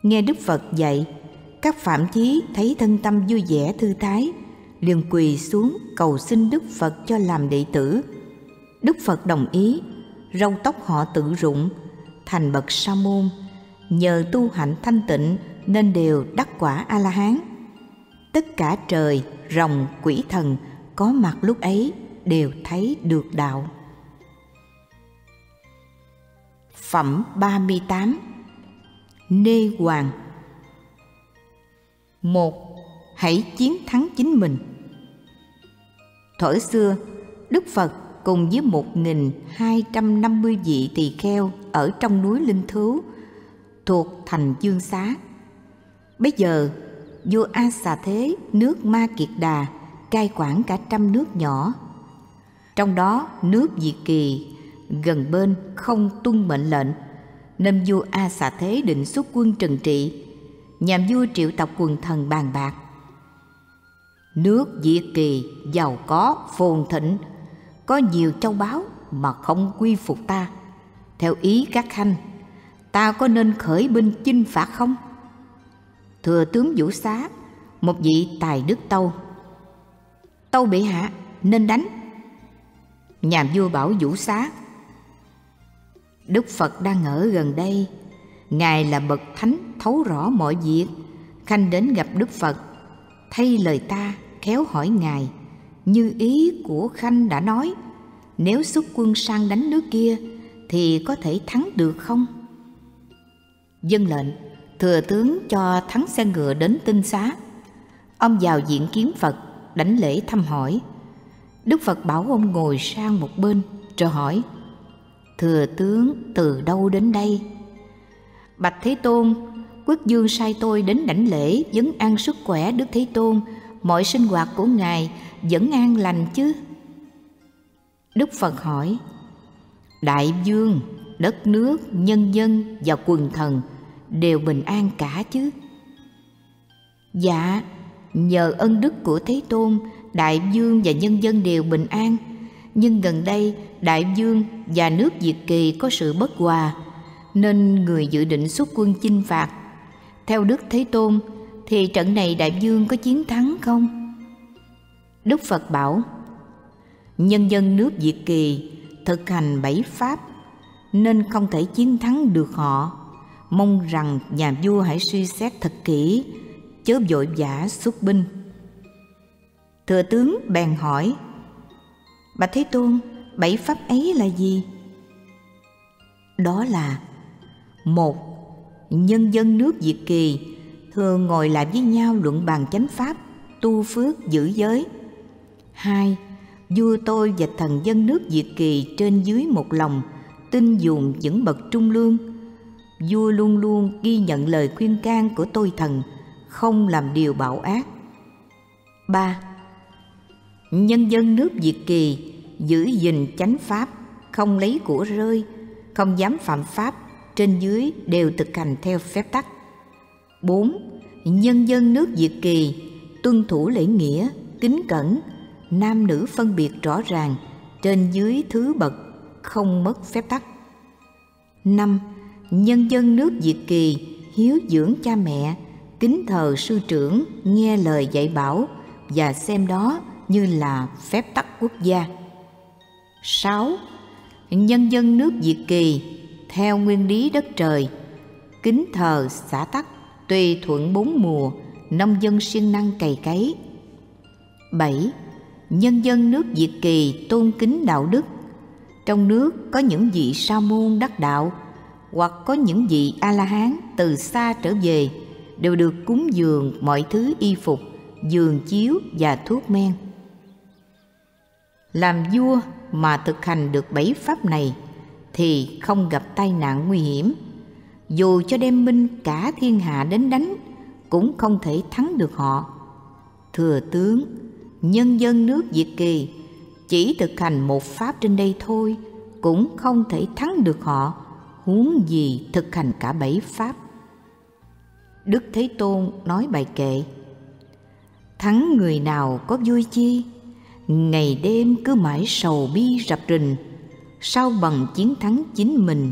Nghe Đức Phật dạy, các phạm chí thấy thân tâm vui vẻ thư thái, liền quỳ xuống cầu xin Đức Phật cho làm đệ tử. Đức Phật đồng ý, râu tóc họ tự rụng, thành bậc sa môn. Nhờ tu hạnh thanh tịnh nên đều đắc quả A-la-hán. Tất cả trời, rồng, quỷ thần có mặt lúc ấy đều thấy được đạo. Phẩm ba mươi tám. Nê Hoàng. Một. Hãy chiến thắng chính mình. Thuở xưa, Đức Phật cùng với một nghìn hai trăm năm mươi vị tỳ kheo ở trong núi Linh Thứu thuộc thành Dương Xá. Bây giờ, vua A Xà Thế nước Ma Kiệt Đà cai quản cả trăm nước nhỏ. Trong đó, nước Dị Kỳ gần bên không tuân mệnh lệnh, nên vua A Xà Thế định xuất quân trừng trị. Nhàm vua triệu tập quần thần bàn bạc. Nước Dị Kỳ giàu có, phồn thịnh, có nhiều châu báu mà không quy phục ta. Theo ý các khanh, ta có nên khởi binh chinh phạt không? Thừa tướng Vũ Xá, một vị tài đức tâu: tâu bệ hạ, nên đánh. Nhàm vua bảo Vũ Xá: Đức Phật đang ở gần đây, Ngài là bậc thánh thấu rõ mọi việc, khanh đến gặp Đức Phật, thay lời ta khéo hỏi Ngài, như ý của khanh đã nói, nếu xuất quân sang đánh nước kia thì có thể thắng được không? Dân lệnh, thừa tướng cho thắng xe ngựa đến Tinh Xá. Ông vào diện kiến Phật, đảnh lễ thăm hỏi. Đức Phật bảo ông ngồi sang một bên, rồi hỏi: thừa tướng từ đâu đến đây? Bạch Thế Tôn, Quốc Dương sai tôi đến đảnh lễ vấn an sức khỏe Đức Thế Tôn, mọi sinh hoạt của Ngài vẫn an lành chứ? Đức Phật hỏi: Đại vương, đất nước, nhân dân và quần thần đều bình an cả chứ? Dạ, nhờ ân đức của Thế Tôn, đại vương và nhân dân đều bình an. Nhưng gần đây đại vương và nước Diệt Kỳ có sự bất hòa, nên người dự định xuất quân chinh phạt. Theo Đức Thế Tôn thì trận này đại vương có chiến thắng không? Đức Phật bảo: nhân dân nước Diệt Kỳ thực hành bảy pháp nên không thể chiến thắng được họ. Mong rằng nhà vua hãy suy xét thật kỹ, chớ vội vã xuất binh. Thừa tướng bèn hỏi: Bạch Thế Tôn, bảy pháp ấy là gì? Đó là: một. Nhân dân nước Diệt Kỳ thường ngồi lại với nhau luận bàn chánh pháp, tu phước, giữ giới. Hai. Vua tôi và thần dân nước Diệt Kỳ trên dưới một lòng, tin dùng những bậc trung lương. Vua luôn luôn ghi nhận lời khuyên can của tôi thần, không làm điều bạo ác. Ba. Nhân dân nước Diệt Kỳ giữ gìn chánh pháp, không lấy của rơi, không dám phạm pháp, trên dưới đều thực hành theo phép tắc. Bốn. Nhân dân nước Diệt Kỳ tuân thủ lễ nghĩa, kính cẩn, nam nữ phân biệt rõ ràng, trên dưới thứ bậc, không mất phép tắc. Năm. Nhân dân nước Diệt Kỳ hiếu dưỡng cha mẹ, kính thờ sư trưởng, nghe lời dạy bảo, và xem đó như là phép tắc quốc gia. Sáu. Nhân dân nước Diệt Kỳ theo nguyên lý đất trời, kính thờ xã tắc, tùy thuận bốn mùa, nông dân siêng năng cày cấy. Bảy. Nhân dân nước Diệt Kỳ tôn kính đạo đức. Trong nước có những vị sa môn đắc đạo, hoặc có những vị A-la-hán từ xa trở về, đều được cúng dường mọi thứ y phục, giường chiếu và thuốc men. Làm vua mà thực hành được bảy pháp này thì không gặp tai nạn nguy hiểm. Dù cho đem binh cả thiên hạ đến đánh cũng không thể thắng được họ. Thừa tướng, nhân dân nước Diệt Kỳ chỉ thực hành một pháp trên đây thôi cũng không thể thắng được họ, huống gì thực hành cả bảy pháp. Đức Thế Tôn nói bài kệ: thắng người nào có vui chi, ngày đêm cứ mãi sầu bi rập rình. Sao bằng chiến thắng chính mình,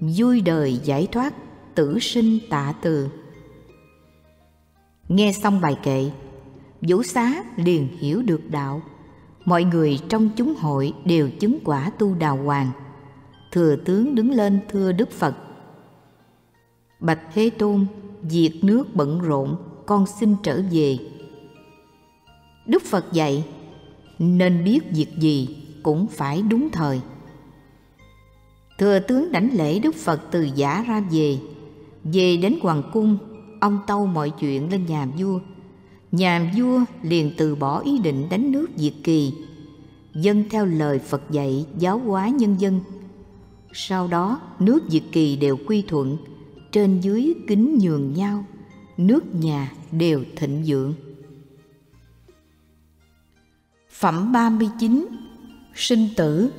vui đời giải thoát, tử sinh tạ từ. Nghe xong bài kệ, Vũ Xá liền hiểu được đạo. Mọi người trong chúng hội đều chứng quả tu đào hoàng. Thừa tướng đứng lên thưa Đức Phật: Bạch Thế Tôn, việc nước bận rộn, con xin trở về. Đức Phật dạy: nên biết việc gì cũng phải đúng thời. Thừa tướng đảnh lễ Đức Phật từ giả ra về. Về đến hoàng cung, ông tâu mọi chuyện lên nhà vua. Nhà vua liền từ bỏ ý định đánh nước Diệt Kỳ, dân theo lời Phật dạy giáo hóa nhân dân. Sau đó nước Diệt Kỳ đều quy thuận, trên dưới kính nhường nhau, nước nhà đều thịnh vượng. Phẩm ba mươi chín. Sinh tử.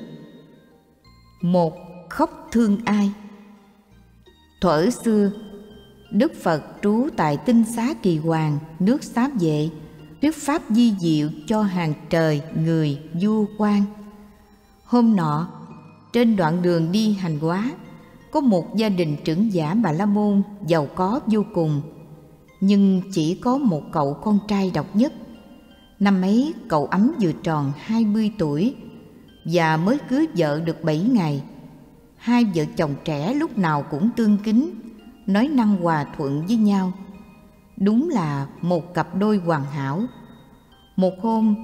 Một. Khóc thương ai. Thuở xưa, Đức Phật trú tại tinh xá Kỳ Hoàn, nước Xá Vệ, thuyết pháp di diệu cho hàng trời người vua quan. Hôm nọ, trên đoạn đường đi hành hóa, có một gia đình trưởng giả Bà La Môn giàu có vô cùng, nhưng chỉ có một cậu con trai độc nhất. Năm ấy cậu ấm vừa tròn hai mươi tuổi và mới cưới vợ được bảy ngày. Hai vợ chồng trẻ lúc nào cũng tương kính, nói năng hòa thuận với nhau, đúng là một cặp đôi hoàn hảo. Một hôm,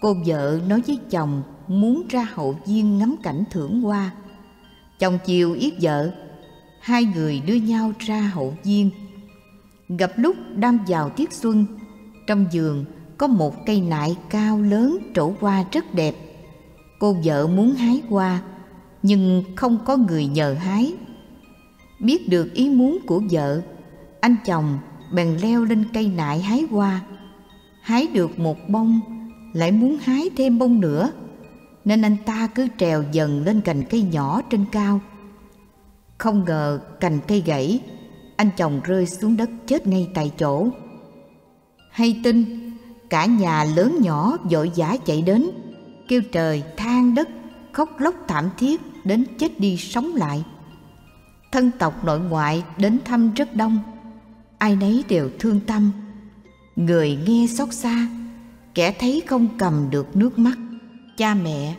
cô vợ nói với chồng muốn ra hậu viên ngắm cảnh thưởng hoa. Chồng chiều yết vợ, hai người đưa nhau ra hậu viên. Gặp lúc đang vào tiết xuân, trong vườn có một cây nại cao lớn trổ hoa rất đẹp. Cô vợ muốn hái hoa, nhưng không có người nhờ hái. Biết được ý muốn của vợ, anh chồng bèn leo lên cây nại hái hoa. Hái được một bông, lại muốn hái thêm bông nữa, nên anh ta cứ trèo dần lên cành cây nhỏ trên cao. Không ngờ cành cây gãy, anh chồng rơi xuống đất chết ngay tại chỗ. Hay tin, cả nhà lớn nhỏ vội vã chạy đến, kêu trời than đất, khóc lóc thảm thiết đến chết đi sống lại. Thân tộc nội ngoại đến thăm rất đông, ai nấy đều thương tâm. Người nghe xót xa, kẻ thấy không cầm được nước mắt. Cha mẹ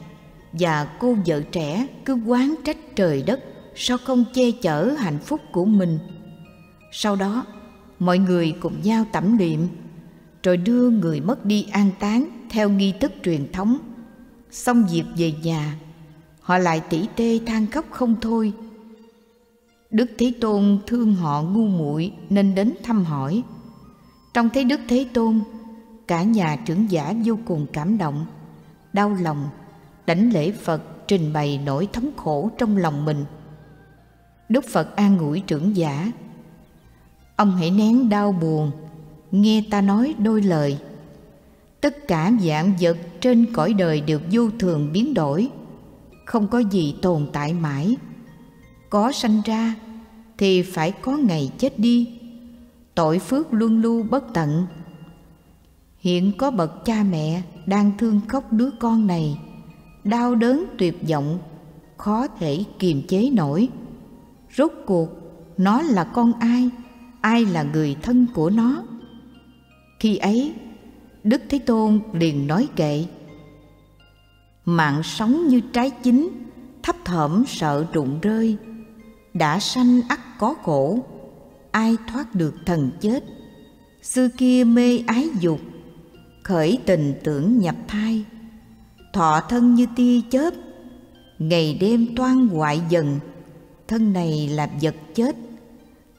và cô vợ trẻ cứ oán trách trời đất sao không che chở hạnh phúc của mình. Sau đó mọi người cùng nhau tẩm liệm, rồi đưa người mất đi an táng theo nghi thức truyền thống. Xong việc về nhà, họ lại tỉ tê than khóc không thôi. Đức Thế Tôn thương họ ngu muội nên đến thăm hỏi. Trông thấy Đức Thế Tôn, cả nhà trưởng giả vô cùng cảm động, đau lòng, đảnh lễ Phật trình bày nỗi thống khổ trong lòng mình. Đức Phật an ủi trưởng giả: Ông hãy nén đau buồn, nghe ta nói đôi lời. Tất cả vạn vật trên cõi đời đều vô thường biến đổi, không có gì tồn tại mãi. Có sanh ra thì phải có ngày chết đi, tội phước luân lưu bất tận. Hiện có bậc cha mẹ đang thương khóc đứa con này, đau đớn tuyệt vọng, khó thể kiềm chế nổi. Rốt cuộc nó là con ai, ai là người thân của nó? Khi ấy Đức Thế Tôn liền nói kệ: Mạng sống như trái chín, thấp thỏm sợ rụng rơi. Đã sanh ắt có khổ, ai thoát được thần chết. Xưa kia mê ái dục, khởi tình tưởng nhập thai. Thọ thân như tia chớp, ngày đêm toan hoại dần. Thân này là vật chết,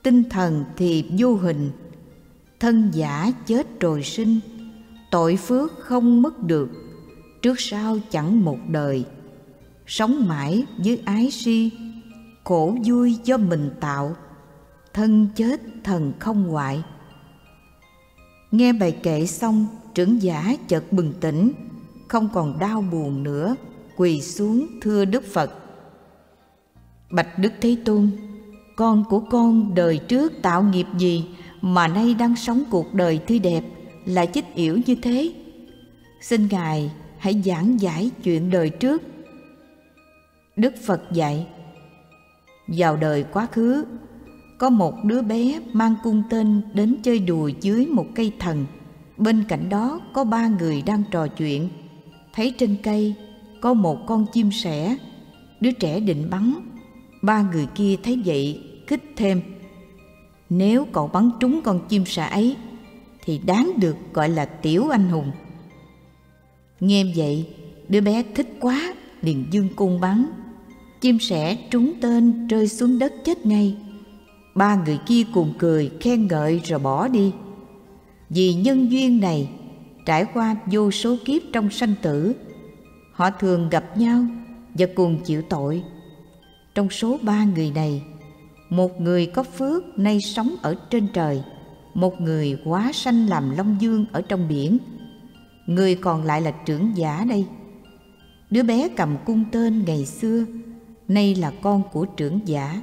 tinh thần thì vô hình. Thân giả chết rồi sinh, tội phước không mất được. Trước sau chẳng một đời, sống mãi với ái si. Khổ vui do mình tạo, thân chết thần không hoại. Nghe bài kệ xong, trưởng giả chợt bừng tỉnh, không còn đau buồn nữa, quỳ xuống thưa Đức Phật: Bạch Đức Thế Tôn, con của con đời trước tạo nghiệp gì mà nay đang sống cuộc đời tươi đẹp, là chích yểu như thế? Xin Ngài hãy giảng giải chuyện đời trước. Đức Phật dạy: Vào đời quá khứ, có một đứa bé mang cung tên đến chơi đùa dưới một cây thần. Bên cạnh đó có ba người đang trò chuyện. Thấy trên cây có một con chim sẻ, đứa trẻ định bắn. Ba người kia thấy vậy khích thêm: Nếu cậu bắn trúng con chim sẻ ấy thì đáng được gọi là tiểu anh hùng. Nghe vậy, đứa bé thích quá, liền giương cung bắn. Chim sẻ trúng tên rơi xuống đất chết ngay. Ba người kia cùng cười khen ngợi rồi bỏ đi. Vì nhân duyên này, trải qua vô số kiếp trong sanh tử, họ thường gặp nhau và cùng chịu tội. Trong số ba người này, một người có phước nay sống ở trên trời, một người hóa sanh làm Long Dương ở trong biển, người còn lại là trưởng giả đây. Đứa bé cầm cung tên ngày xưa nay là con của trưởng giả.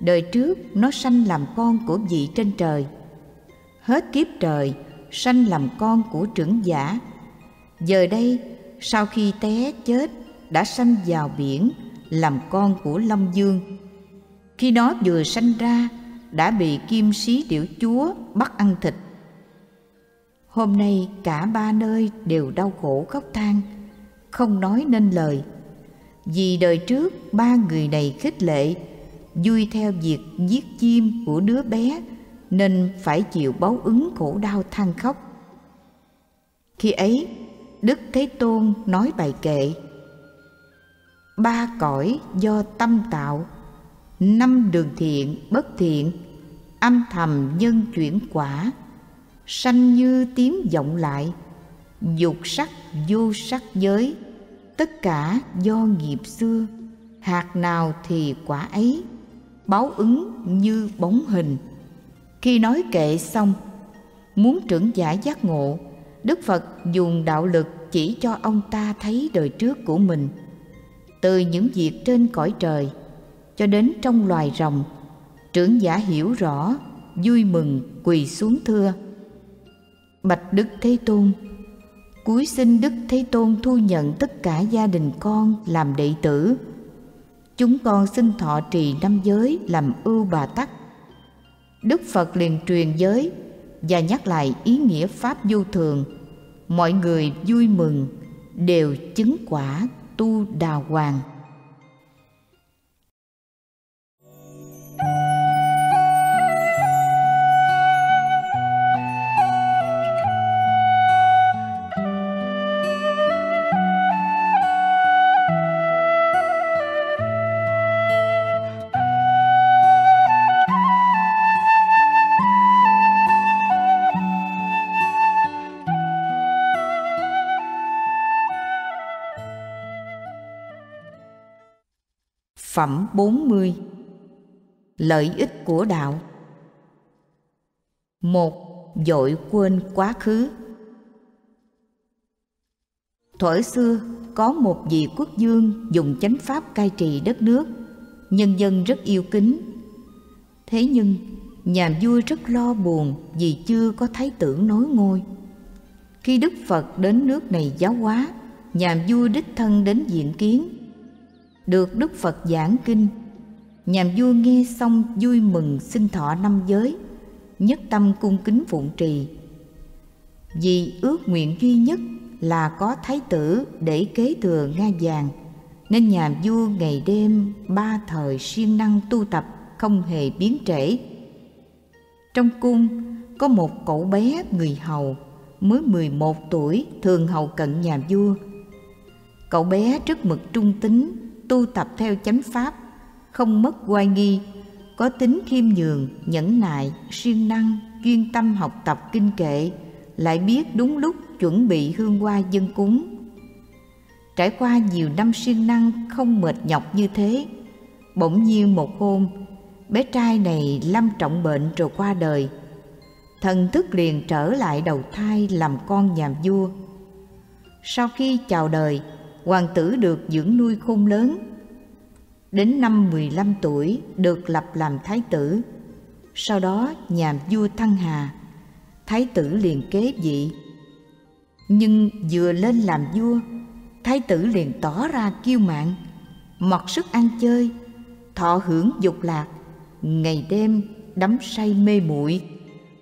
Đời trước nó sanh làm con của vị trên trời, hết kiếp trời sanh làm con của trưởng giả. Giờ đây sau khi té chết đã sanh vào biển làm con của Long Dương. Khi nó vừa sanh ra đã bị kim sĩ tiểu chúa bắt ăn thịt. Hôm nay cả ba nơi đều đau khổ khóc than, không nói nên lời. Vì đời trước ba người này khích lệ, vui theo việc giết chim của đứa bé, nên phải chịu báo ứng khổ đau than khóc. Khi ấy, Đức Thế Tôn nói bài kệ: Ba cõi do tâm tạo, năm đường thiện bất thiện, âm thầm nhân chuyển quả. Sanh như tiếng vọng lại, dục sắc vô sắc giới. Tất cả do nghiệp xưa, hạt nào thì quả ấy, báo ứng như bóng hình. Khi nói kệ xong, muốn trưởng giả giác ngộ, Đức Phật dùng đạo lực chỉ cho ông ta thấy đời trước của mình. Từ những việc trên cõi trời cho đến trong loài rồng, trưởng giả hiểu rõ, vui mừng quỳ xuống thưa: Bạch Đức Thế Tôn, cúi xin Đức Thế Tôn thu nhận tất cả gia đình con làm đệ tử. Chúng con xin thọ trì năm giới làm ưu bà tắc. Đức Phật liền truyền giới và nhắc lại ý nghĩa pháp vô thường. Mọi người vui mừng, đều chứng quả tu đà hoàng. Phẩm bốn mươi. Lợi ích của đạo. Một. Dội quên quá khứ. Thuở xưa, có một vị quốc vương dùng chánh pháp cai trị đất nước, nhân dân rất yêu kính. Thế nhưng, nhà vua rất lo buồn vì chưa có thái tử nối ngôi. Khi Đức Phật đến nước này giáo hóa, nhà vua đích thân đến diện kiến. Được Đức Phật giảng kinh, nhà vua nghe xong vui mừng xin thọ năm giới, nhất tâm cung kính phụng trì. Vì ước nguyện duy nhất là có thái tử để kế thừa ngai vàng, nên nhà vua ngày đêm ba thời siêng năng tu tập, không hề biến trễ. Trong cung có một cậu bé người hầu mới mười một tuổi thường hầu cận nhà vua. Cậu bé rất mực trung tín, tu tập theo chánh pháp, không mất oai nghi, có tính khiêm nhường, nhẫn nại, siêng năng, chuyên tâm học tập kinh kệ, lại biết đúng lúc chuẩn bị hương hoa dân cúng. Trải qua nhiều năm siêng năng không mệt nhọc như thế, bỗng nhiên một hôm, bé trai này lâm trọng bệnh rồi qua đời. Thần thức liền trở lại đầu thai làm con nhà vua. Sau khi chào đời, hoàng tử được dưỡng nuôi khôn lớn. Đến năm mười lăm tuổi được lập làm thái tử. Sau đó nhà vua thăng hà, thái tử liền kế vị. Nhưng vừa lên làm vua, thái tử liền tỏ ra kiêu mạn, mặc sức ăn chơi, thọ hưởng dục lạc, ngày đêm đắm say mê muội,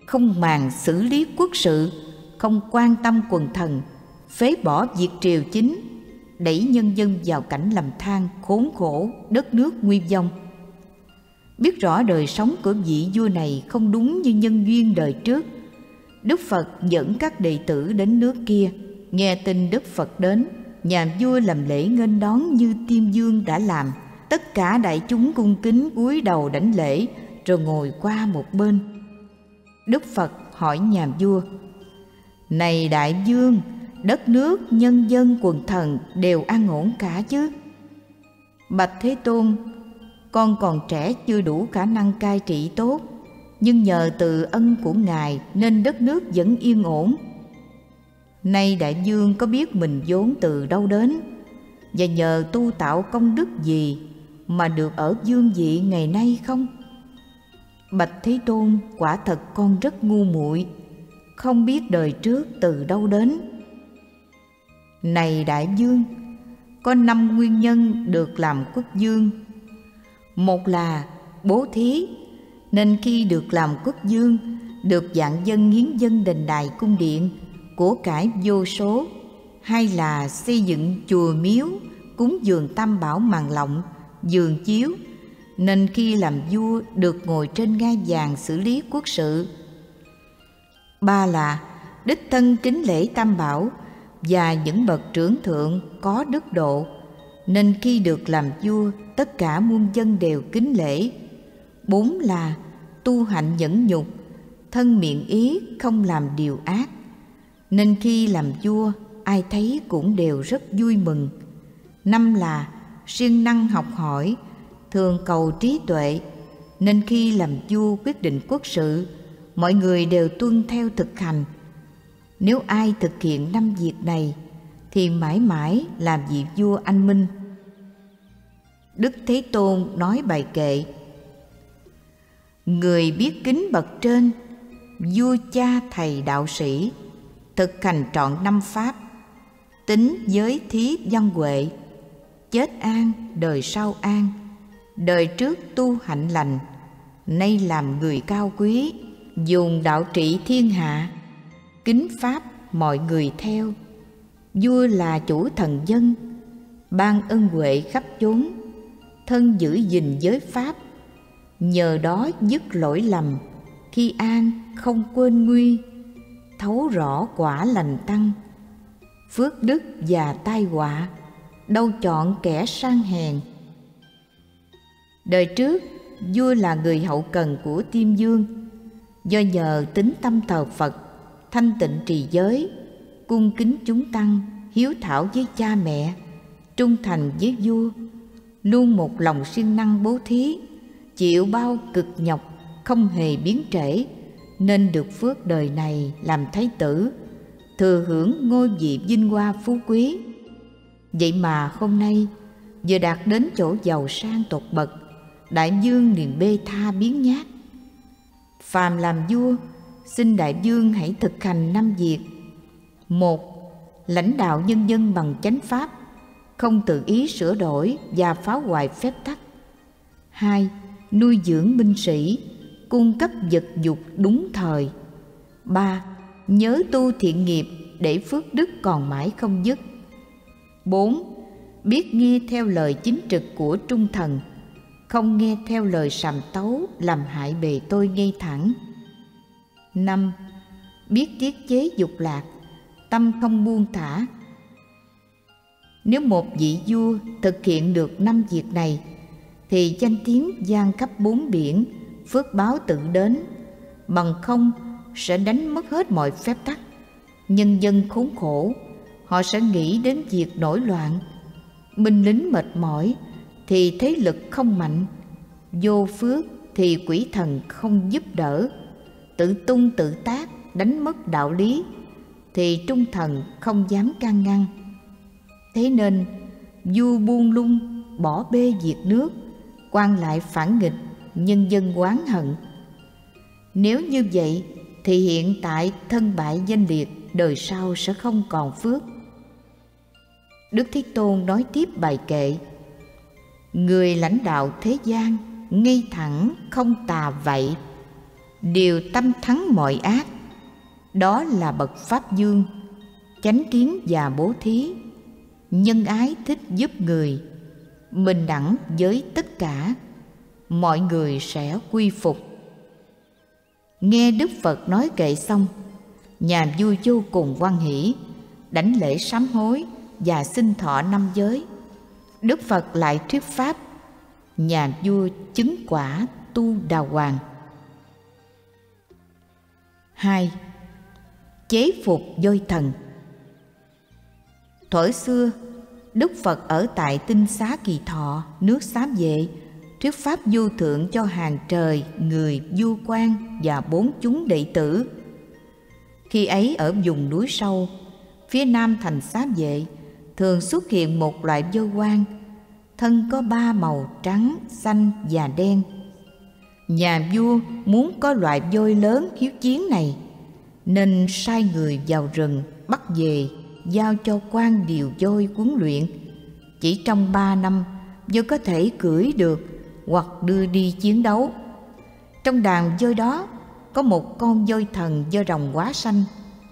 không màng xử lý quốc sự, không quan tâm quần thần, phế bỏ việc triều chính, đẩy nhân dân vào cảnh lầm than khốn khổ, đất nước nguy vong. Biết rõ đời sống của vị vua này không đúng như nhân duyên đời trước, Đức Phật dẫn các đệ tử đến nước kia. Nghe tin Đức Phật đến, nhà vua làm lễ nghênh đón như Tiêm Vương đã làm. Tất cả đại chúng cung kính cúi đầu đảnh lễ rồi ngồi qua một bên. Đức Phật hỏi nhà vua: "Này đại vương, đất nước, nhân dân, quần thần đều an ổn cả chứ?" "Bạch Thế Tôn, con còn trẻ chưa đủ khả năng cai trị tốt, nhưng nhờ từ ân của Ngài nên đất nước vẫn yên ổn. Nay đại vương có biết mình vốn từ đâu đến, và nhờ tu tạo công đức gì mà được ở vương vị ngày nay không?" "Bạch Thế Tôn, quả thật con rất ngu muội, không biết đời trước từ đâu đến." "Này đại vương, có năm nguyên nhân được làm quốc vương. Một là bố thí, nên khi được làm quốc vương, được vạn dân hiến dâng đền đài cung điện, của cải vô số. Hai là xây dựng chùa miếu, cúng dường tam bảo màn lọng, giường chiếu, nên khi làm vua được ngồi trên ngai vàng xử lý quốc sự. Ba là đích thân kính lễ tam bảo và những bậc trưởng thượng có đức độ, nên khi được làm vua tất cả muôn dân đều kính lễ. Bốn là tu hạnh nhẫn nhục, thân miệng ý không làm điều ác, nên khi làm vua ai thấy cũng đều rất vui mừng. Năm là siêng năng học hỏi, thường cầu trí tuệ, nên khi làm vua quyết định quốc sự, mọi người đều tuân theo thực hành. Nếu ai thực hiện năm việc này thì mãi mãi làm vị vua anh minh." Đức Thế Tôn nói bài kệ: "Người biết kính bậc trên, vua cha thầy đạo sĩ, thực hành trọn năm pháp, tính giới thí văn huệ, chết an đời sau an, đời trước tu hạnh lành, nay làm người cao quý, dùng đạo trị thiên hạ, kính pháp mọi người theo. Vua là chủ thần dân, ban ân huệ khắp chốn, thân giữ gìn giới pháp, nhờ đó dứt lỗi lầm, khi an không quên nguy, thấu rõ quả lành tăng, phước đức và tai họa, đâu chọn kẻ sang hèn. Đời trước vua là người hậu cần của Tiêm Vương, do nhờ tính tâm thờ Phật, thanh tịnh trì giới, cung kính chúng tăng, hiếu thảo với cha mẹ, trung thành với vua, luôn một lòng siêng năng bố thí, chịu bao cực nhọc, không hề biến trễ, nên được phước đời này làm thái tử, thừa hưởng ngôi vị vinh hoa phú quý. Vậy mà hôm nay vừa đạt đến chỗ giàu sang tột bậc, đại vương liền bê tha biến nhát. Phàm làm vua, xin đại vương hãy thực hành năm việc. Một, lãnh đạo nhân dân bằng chánh pháp, không tự ý sửa đổi và phá hoại phép tắc. Hai, nuôi dưỡng binh sĩ, cung cấp vật dụng đúng thời. Ba, nhớ tu thiện nghiệp để phước đức còn mãi không dứt. Bốn, biết nghe theo lời chính trực của trung thần, không nghe theo lời sàm tấu làm hại bề tôi ngay thẳng. Năm, biết tiết chế dục lạc, tâm không buông thả. Nếu một vị vua thực hiện được năm việc này, thì danh tiếng vang khắp bốn biển, phước báo tự đến, bằng không sẽ đánh mất hết mọi phép tắc. Nhân dân khốn khổ, họ sẽ nghĩ đến việc nổi loạn. Binh lính mệt mỏi thì thế lực không mạnh, vô phước thì quỷ thần không giúp đỡ. Tự tung tự tác, đánh mất đạo lý, thì trung thần không dám can ngăn. Thế nên vua buông lung, bỏ bê việc nước, quan lại phản nghịch, nhân dân oán hận. Nếu như vậy thì hiện tại thân bại danh liệt, đời sau sẽ không còn phước. Đức Thế Tôn nói tiếp bài kệ: người lãnh đạo thế gian, ngay thẳng không tà vậy, điều tâm thắng mọi ác, đó là bậc Pháp Dương, chánh kiến và bố thí, nhân ái thích giúp người, bình đẳng với tất cả, mọi người sẽ quy phục. Nghe Đức Phật nói kệ xong, nhà vua vô cùng hoan hỷ, đảnh lễ sám hối và xin thọ năm giới. Đức Phật lại thuyết pháp, nhà vua chứng quả tu đà hoàng. Hai, chế phục voi thần. Thuở xưa, Đức Phật ở tại Tinh Xá Kỳ Thọ, nước Xá Vệ, thuyết pháp vô thượng cho hàng trời, người, vua quan và bốn chúng đệ tử. Khi ấy ở vùng núi sâu, phía nam thành Xá Vệ, thường xuất hiện một loại voi quan, thân có ba màu trắng, xanh và đen. Nhà vua muốn có loại voi lớn hiếu chiến này, nên sai người vào rừng bắt về, giao cho quan điều voi huấn luyện. Chỉ trong ba năm, voi có thể cưỡi được hoặc đưa đi chiến đấu. Trong đàn voi đó có một con voi thần do rồng quá xanh,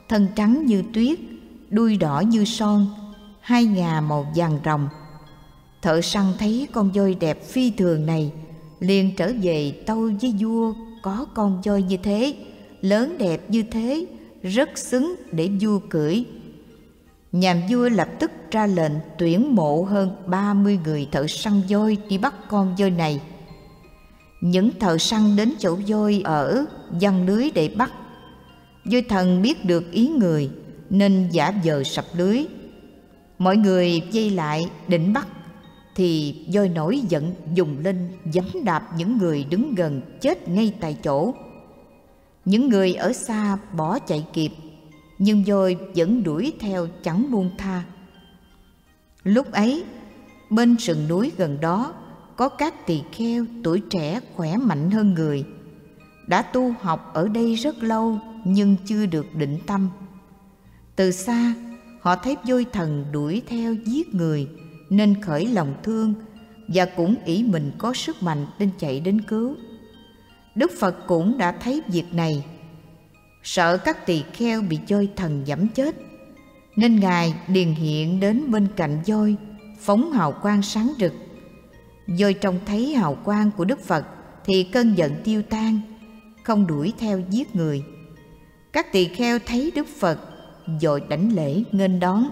thân trắng như tuyết, đuôi đỏ như son, hai ngà màu vàng ròng. Thợ săn thấy con voi đẹp phi thường này, liền trở về tâu với vua: có con voi như thế, lớn đẹp như thế, rất xứng để vua cưỡi. Nhà vua lập tức ra lệnh tuyển mộ hơn ba mươi người thợ săn voi đi bắt con voi này. Những thợ săn đến chỗ voi ở giăng lưới để bắt. Voi thần biết được ý người nên giả vờ sập lưới. Mọi người vây lại định bắt thì voi nổi giận dùng lên giẫm đạp những người đứng gần, chết ngay tại chỗ. Những người ở xa bỏ chạy kịp, nhưng voi vẫn đuổi theo chẳng buông tha. Lúc ấy, bên sườn núi gần đó có các tỳ kheo tuổi trẻ khỏe mạnh hơn người, đã tu học ở đây rất lâu nhưng chưa được định tâm. Từ xa, họ thấy voi thần đuổi theo giết người nên khởi lòng thương và cũng ỷ mình có sức mạnh nên chạy đến cứu. Đức Phật cũng đã thấy việc này, sợ các tỳ kheo bị voi thần giẫm chết, nên Ngài liền hiện đến bên cạnh voi, phóng hào quang sáng rực. Voi trông thấy hào quang của Đức Phật thì cơn giận tiêu tan, không đuổi theo giết người. Các tỳ kheo thấy Đức Phật vội đảnh lễ nghênh đón.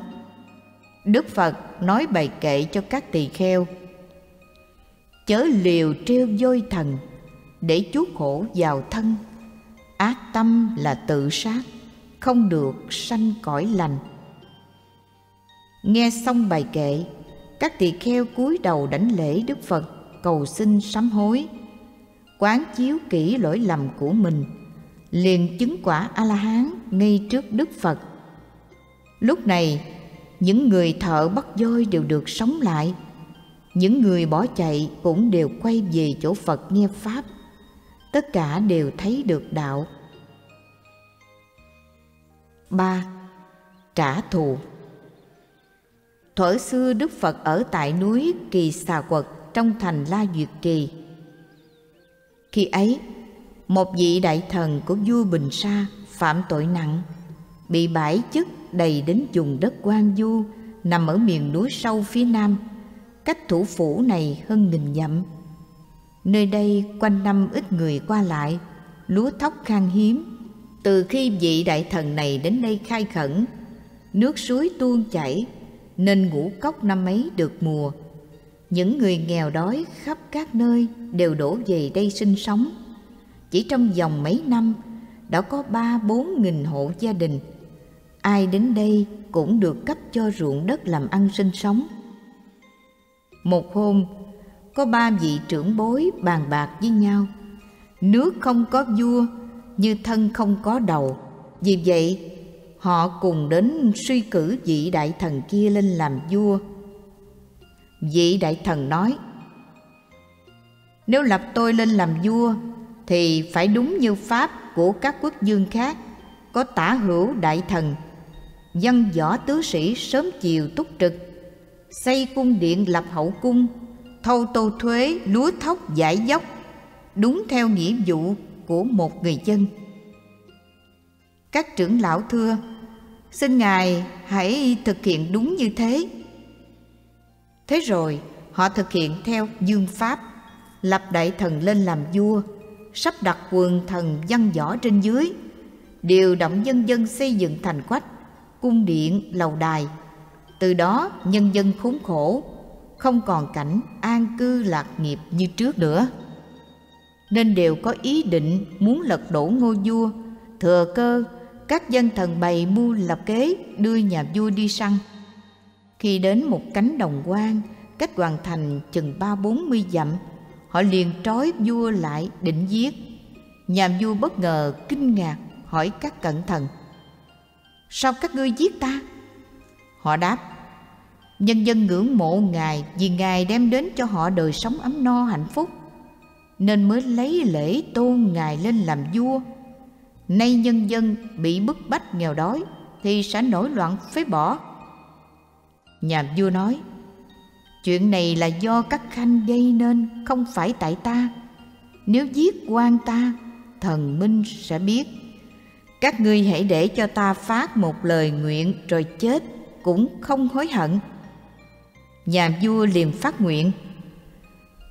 Đức Phật nói bài kệ cho các tỳ kheo: chớ liều trêu voi thần, để chuốc khổ vào thân, ác tâm là tự sát, không được sanh cõi lành. Nghe xong bài kệ, các tỳ kheo cúi đầu đảnh lễ Đức Phật, cầu xin sám hối, quán chiếu kỹ lỗi lầm của mình, liền chứng quả A-la-hán ngay trước Đức Phật. Lúc này, những người thợ bắt voi đều được sống lại, những người bỏ chạy cũng đều quay về chỗ Phật nghe pháp, tất cả đều thấy được đạo. Ba, trả thù. Thuở xưa Đức Phật ở tại núi Kỳ Xà Quật trong thành La Duyệt Kỳ. Khi ấy, một vị đại thần của vua Bình Sa phạm tội nặng bị bãi chức đầy đến vùng đất Quang Du nằm ở miền núi sâu phía nam, cách thủ phủ này hơn nghìn dặm. Nơi đây quanh năm ít người qua lại, lúa thóc khan hiếm. Từ khi vị đại thần này đến đây khai khẩn, nước suối tuôn chảy nên ngũ cốc năm ấy được mùa. Những người nghèo đói khắp các nơi đều đổ về đây sinh sống. Chỉ trong vòng mấy năm đã có ba bốn nghìn hộ gia đình. Ai đến đây cũng được cấp cho ruộng đất làm ăn sinh sống. Một hôm, có ba vị trưởng bối bàn bạc với nhau. Nước không có vua như thân không có đầu. Vì vậy, họ cùng đến suy cử vị đại thần kia lên làm vua. Vị đại thần nói: nếu lập tôi lên làm vua thì phải đúng như pháp của các quốc vương khác, có tả hữu đại thần, dân võ tứ sĩ sớm chiều túc trực, xây cung điện lập hậu cung, thâu tô thuế lúa thóc giải dốc, đúng theo nghĩa vụ của một người dân. Các trưởng lão thưa: xin ngài hãy thực hiện đúng như thế. Thế rồi họ thực hiện theo dương pháp, lập đại thần lên làm vua, sắp đặt quần thần văn võ trên dưới, điều động nhân dân xây dựng thành quách, cung điện, lầu đài. Từ đó nhân dân khốn khổ, không còn cảnh an cư lạc nghiệp như trước nữa, nên đều có ý định muốn lật đổ ngôi vua. Thừa cơ, các dân thần bày mưu lập kế đưa nhà vua đi săn. Khi đến một cánh đồng quan cách hoàng thành chừng ba bốn mươi dặm, họ liền trói vua lại định giết. Nhà vua bất ngờ kinh ngạc hỏi các cận thần: sao các ngươi giết ta? Họ đáp: nhân dân ngưỡng mộ ngài vì ngài đem đến cho họ đời sống ấm no hạnh phúc, nên mới lấy lễ tôn ngài lên làm vua. Nay nhân dân bị bức bách nghèo đói thì sẽ nổi loạn phế bỏ. Nhà vua nói: chuyện này là do các khanh gây nên, không phải tại ta. Nếu giết quan ta, thần minh sẽ biết. Các ngươi hãy để cho ta phát một lời nguyện rồi chết cũng không hối hận. Nhà vua liền phát nguyện: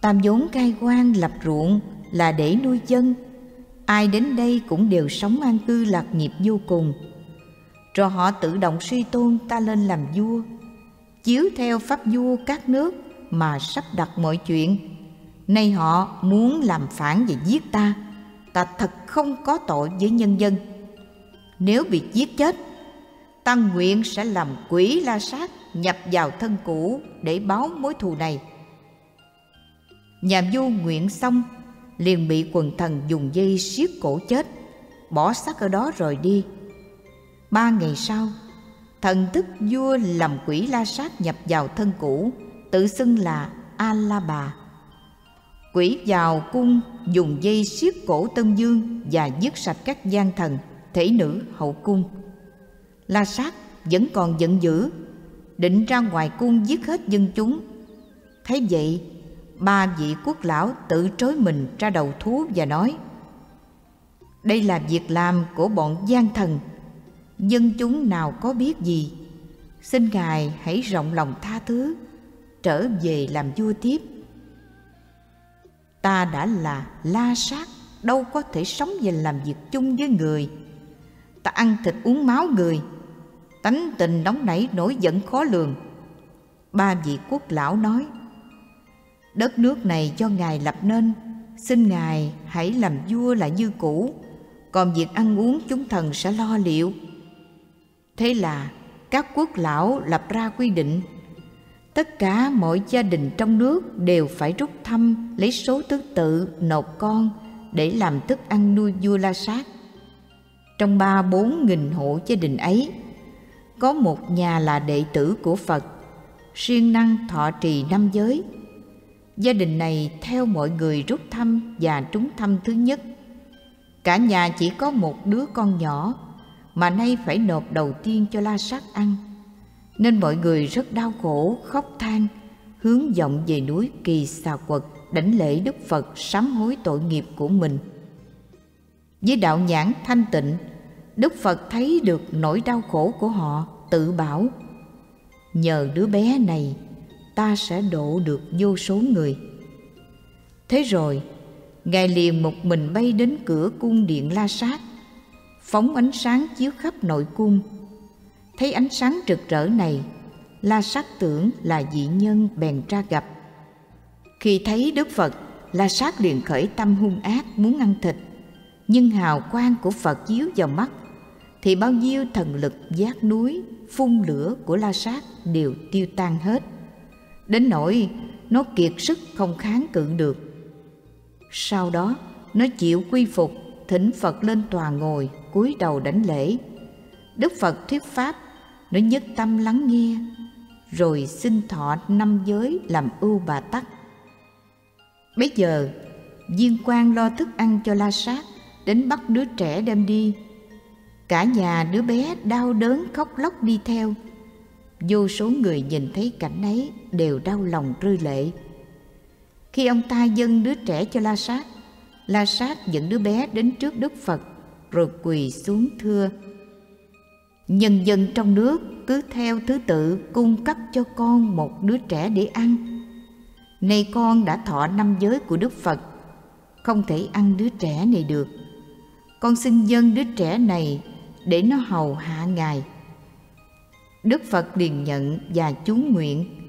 tam vốn cai quan lập ruộng là để nuôi dân, ai đến đây cũng đều sống an cư lạc nghiệp vô cùng. Rồi họ tự động suy tôn ta lên làm vua, chiếu theo pháp vua các nước mà sắp đặt mọi chuyện. Nay họ muốn làm phản và giết ta, ta thật không có tội với nhân dân. Nếu bị giết chết, ta nguyện sẽ làm quỷ La Sát nhập vào thân cũ để báo mối thù này. Nhà vua nguyện xong liền bị quần thần dùng dây siết cổ chết, bỏ xác ở đó rồi đi. Ba ngày sau, thần thức vua làm quỷ La Sát nhập vào thân cũ, tự xưng là A La Bà. Quỷ vào cung dùng dây siết cổ Tân Dương và giết sạch các gian thần, thể nữ hậu cung. La Sát vẫn còn giận dữ, định ra ngoài cung giết hết dân chúng. Thấy vậy, ba vị quốc lão tự trói mình ra đầu thú và nói: đây là việc làm của bọn gian thần, dân chúng nào có biết gì. Xin ngài hãy rộng lòng tha thứ, trở về làm vua tiếp. Ta đã là La Sát, đâu có thể sống và làm việc chung với người. Ta ăn thịt uống máu người, tánh tình nóng nảy nổi giận khó lường. Ba vị quốc lão nói: đất nước này do ngài lập nên, xin ngài hãy làm vua lại như cũ, còn việc ăn uống chúng thần sẽ lo liệu. Thế là các quốc lão lập ra quy định: tất cả mọi gia đình trong nước đều phải rút thăm lấy số thứ tự nộp con để làm thức ăn nuôi vua La Sát. Trong ba bốn nghìn hộ gia đình ấy, có một nhà là đệ tử của Phật, siêng năng thọ trì năm giới. Gia đình này theo mọi người rút thăm và trúng thăm thứ nhất. Cả nhà chỉ có một đứa con nhỏ mà nay phải nộp đầu tiên cho La Sát ăn, nên mọi người rất đau khổ khóc than, hướng vọng về núi Kỳ Xà Quật đảnh lễ Đức Phật sám hối tội nghiệp của mình. Với đạo nhãn thanh tịnh, Đức Phật thấy được nỗi đau khổ của họ, tự bảo: nhờ đứa bé này ta sẽ độ được vô số người. Thế rồi Ngài liền một mình bay đến cửa cung điện La Sát, phóng ánh sáng chiếu khắp nội cung. Thấy ánh sáng rực rỡ này, La Sát tưởng là dị nhân bèn ra gặp. Khi thấy Đức Phật, La Sát liền khởi tâm hung ác muốn ăn thịt, nhưng hào quang của Phật chiếu vào mắt thì bao nhiêu thần lực giác núi, phun lửa của La Sát đều tiêu tan hết, đến nỗi nó kiệt sức không kháng cự được. Sau đó nó chịu quy phục, thỉnh Phật lên tòa ngồi, cúi đầu đảnh lễ. Đức Phật thuyết pháp, nó nhất tâm lắng nghe, rồi xin thọ năm giới làm ưu bà tắc. Bấy giờ viên quan lo thức ăn cho La Sát đến bắt đứa trẻ đem đi. Cả nhà đứa bé đau đớn khóc lóc đi theo. Vô số người nhìn thấy cảnh ấy đều đau lòng rơi lệ. Khi ông ta dâng đứa trẻ cho La Sát, La Sát dẫn đứa bé đến trước Đức Phật rồi quỳ xuống thưa: nhân dân trong nước cứ theo thứ tự cung cấp cho con một đứa trẻ để ăn. Nay con đã thọ năm giới của Đức Phật, không thể ăn đứa trẻ này được. Con xin dâng đứa trẻ này để nó hầu hạ Ngài. Đức Phật liền nhận và chú nguyện.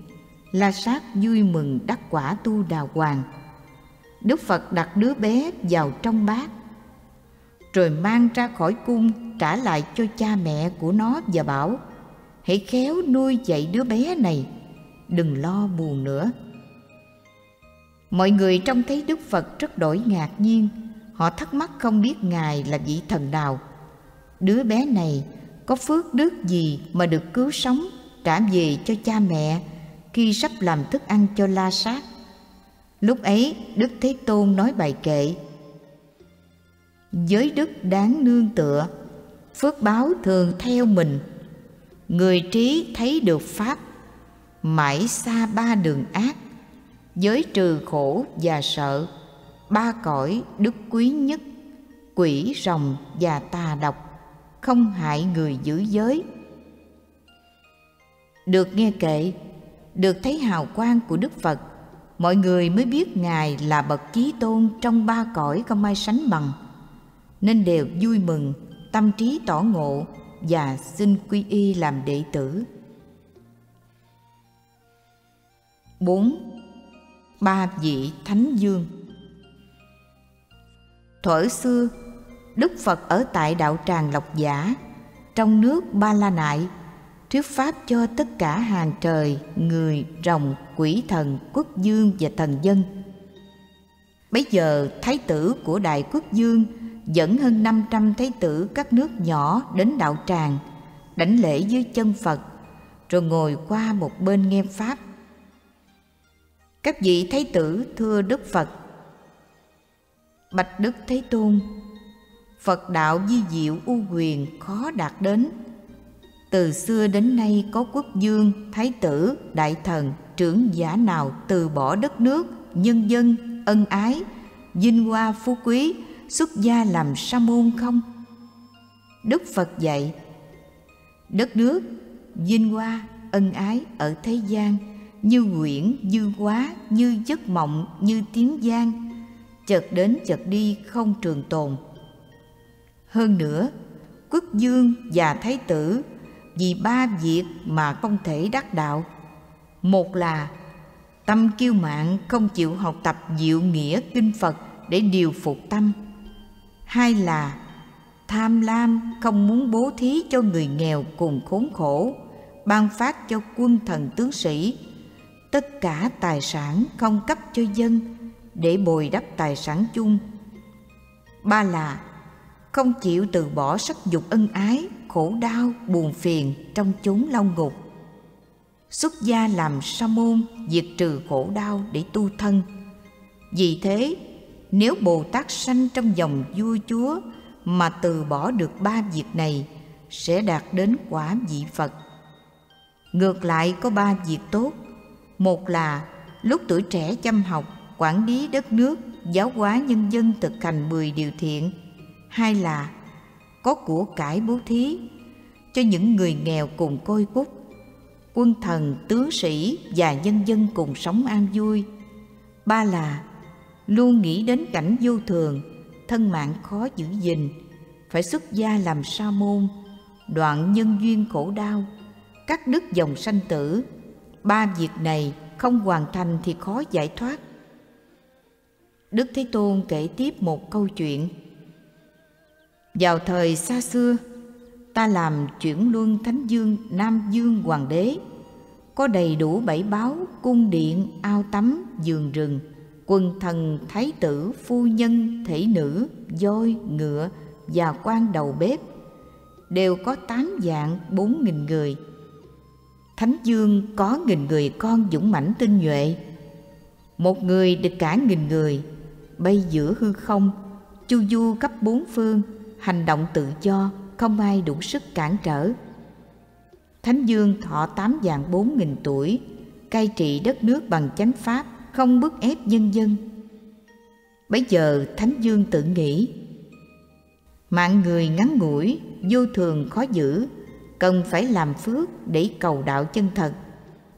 La Sát vui mừng đắc quả Tu Đà Hoàng. Đức Phật đặt đứa bé vào trong bát, rồi mang ra khỏi cung trả lại cho cha mẹ của nó và bảo: hãy khéo nuôi dạy đứa bé này, đừng lo buồn nữa. Mọi người trông thấy Đức Phật rất đổi ngạc nhiên, họ thắc mắc không biết Ngài là vị thần nào. Đứa bé này có phước đức gì mà được cứu sống trả về cho cha mẹ khi sắp làm thức ăn cho La Sát? Lúc ấy Đức Thế Tôn nói bài kệ: giới đức đáng nương tựa, phước báo thường theo mình. Người trí thấy được Pháp, mãi xa ba đường ác. Giới trừ khổ và sợ, ba cõi đức quý nhất. Quỷ rồng và tà độc, không hại người giữ giới. Được nghe kệ, được thấy hào quang của Đức Phật, mọi người mới biết Ngài là bậc chí tôn trong ba cõi không ai sánh bằng, nên đều vui mừng, tâm trí tỏ ngộ và xin quy y làm đệ tử. bốn. Ba vị Thánh Dương. Thuở xưa, Đức Phật ở tại đạo tràng Lộc Giả, trong nước Ba La Nại, thuyết pháp cho tất cả hàng trời, người, rồng, quỷ thần, quốc dương và thần dân. Bấy giờ, thái tử của Đại Quốc Dương dẫn hơn năm trăm thái tử các nước nhỏ đến đạo tràng, đảnh lễ dưới chân Phật, rồi ngồi qua một bên nghe pháp. Các vị thái tử thưa Đức Phật: bạch Đức Thế Tôn, Phật đạo vi diệu u quyền khó đạt đến. Từ xưa đến nay có quốc vương, thái tử, đại thần, trưởng giả nào từ bỏ đất nước, nhân dân, ân ái, vinh hoa phú quý, xuất gia làm sa môn không? Đức Phật dạy: đất nước, vinh hoa, ân ái ở thế gian như huyễn, như quá, như giấc mộng, như tiếng vang, chợt đến chợt đi không trường tồn. Hơn nữa, quốc vương và thái tử vì ba việc mà không thể đắc đạo. Một là tâm kiêu mạn không chịu học tập diệu nghĩa kinh Phật để điều phục tâm. Hai là tham lam không muốn bố thí cho người nghèo cùng khốn khổ, ban phát cho quân thần tướng sĩ. Tất cả tài sản không cấp cho dân để bồi đắp tài sản chung. Ba là không chịu từ bỏ sắc dục ân ái, khổ đau, buồn phiền trong chốn lao ngục. Xuất gia làm sa môn, diệt trừ khổ đau để tu thân. Vì thế, nếu Bồ Tát sanh trong dòng vua chúa mà từ bỏ được ba việc này, sẽ đạt đến quả vị Phật. Ngược lại có ba việc tốt. Một là lúc tuổi trẻ chăm học, quản lý đất nước, giáo hóa nhân dân thực hành mười điều thiện. Hai là có của cải bố thí cho những người nghèo cùng côi cút, quân thần, tướng sĩ và nhân dân cùng sống an vui. Ba là luôn nghĩ đến cảnh vô thường, thân mạng khó giữ gìn, phải xuất gia làm sa môn, đoạn nhân duyên khổ đau, cắt đứt dòng sanh tử. Ba việc này không hoàn thành thì khó giải thoát. Đức Thế Tôn kể tiếp một câu chuyện. Vào thời xa xưa, ta làm Chuyển Luân Thánh Vương Nam Dương Hoàng Đế, có đầy đủ bảy báo, cung điện, ao tắm, vườn rừng, quần thần, thái tử, phu nhân, thể nữ, voi, ngựa và quan đầu bếp, đều có tám vạn bốn nghìn người. Thánh Dương có nghìn người con dũng mãnh tinh nhuệ, một người địch cả nghìn người, bay giữa hư không, chu du khắp bốn phương, hành động tự do, không ai đủ sức cản trở. Thánh Dương thọ tám vạn bốn nghìn tuổi, cai trị đất nước bằng chánh pháp, không bức ép nhân dân. Bấy giờ Thánh Dương tự nghĩ: mạng người ngắn ngủi, vô thường khó giữ, cần phải làm phước để cầu đạo chân thật.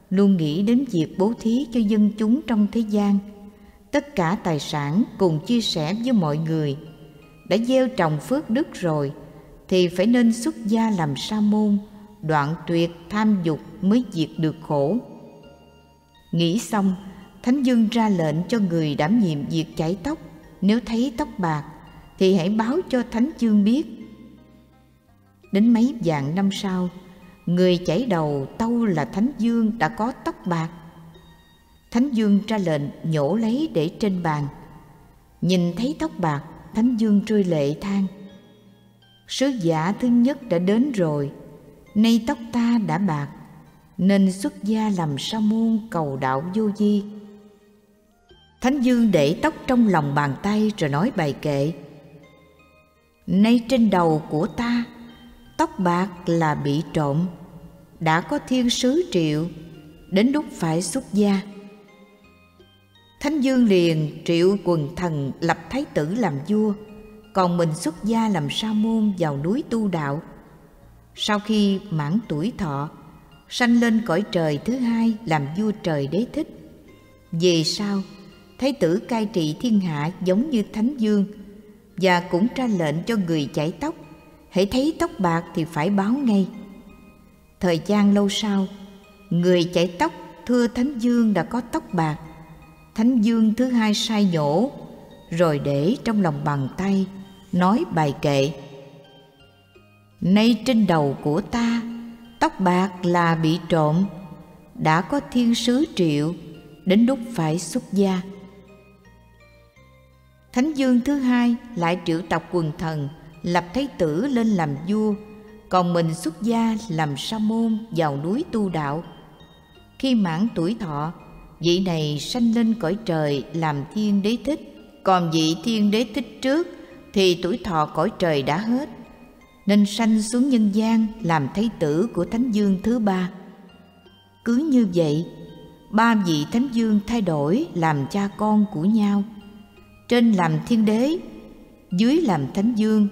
Luôn nghĩ đến việc bố thí cho dân chúng trong thế gian, tất cả tài sản cùng chia sẻ với mọi người. Đã gieo trồng phước đức rồi thì phải nên xuất gia làm sa môn, đoạn tuyệt tham dục mới diệt được khổ. Nghĩ xong, Thánh Dương ra lệnh cho người đảm nhiệm việc chải tóc, nếu thấy tóc bạc thì hãy báo cho Thánh Dương biết. Đến mấy vạn năm sau, người chảy đầu tâu là Thánh Dương đã có tóc bạc. Thánh Dương ra lệnh nhổ lấy để trên bàn. Nhìn thấy tóc bạc, Thánh Dương rơi lệ than: sứ giả thứ nhất đã đến rồi, nay tóc ta đã bạc, nên xuất gia làm sa môn cầu đạo vô vi. Thánh Dương để tóc trong lòng bàn tay rồi nói bài kệ: nay trên đầu của ta tóc bạc là bị trộm, đã có thiên sứ triệu, đến lúc phải xuất gia. Thánh Dương liền triệu quần thần lập thái tử làm vua, còn mình xuất gia làm sa môn vào núi tu đạo. Sau khi mãn tuổi thọ, sanh lên cõi trời thứ hai làm vua trời Đế Thích. Về sau, thái tử cai trị thiên hạ giống như Thánh Dương, và cũng ra lệnh cho người chải tóc, hễ thấy tóc bạc thì phải báo ngay. Thời gian lâu sau, người chải tóc thưa Thánh Dương đã có tóc bạc. Thánh Dương thứ hai sai nhổ, rồi để trong lòng bàn tay, nói bài kệ: nay trên đầu của ta tóc bạc là bị trộm, đã có thiên sứ triệu, đến lúc phải xuất gia. Thánh Dương thứ hai lại triệu tập quần thần lập thái tử lên làm vua, còn mình xuất gia làm sa môn vào núi tu đạo. Khi mãn tuổi thọ, vị này sanh lên cõi trời làm Thiên Đế Thích. Còn vị Thiên Đế Thích trước thì tuổi thọ cõi trời đã hết, nên sanh xuống nhân gian làm thái tử của Thánh Dương thứ ba. Cứ như vậy, ba vị Thánh Dương thay đổi làm cha con của nhau. Trên làm Thiên Đế, dưới làm Thánh Dương,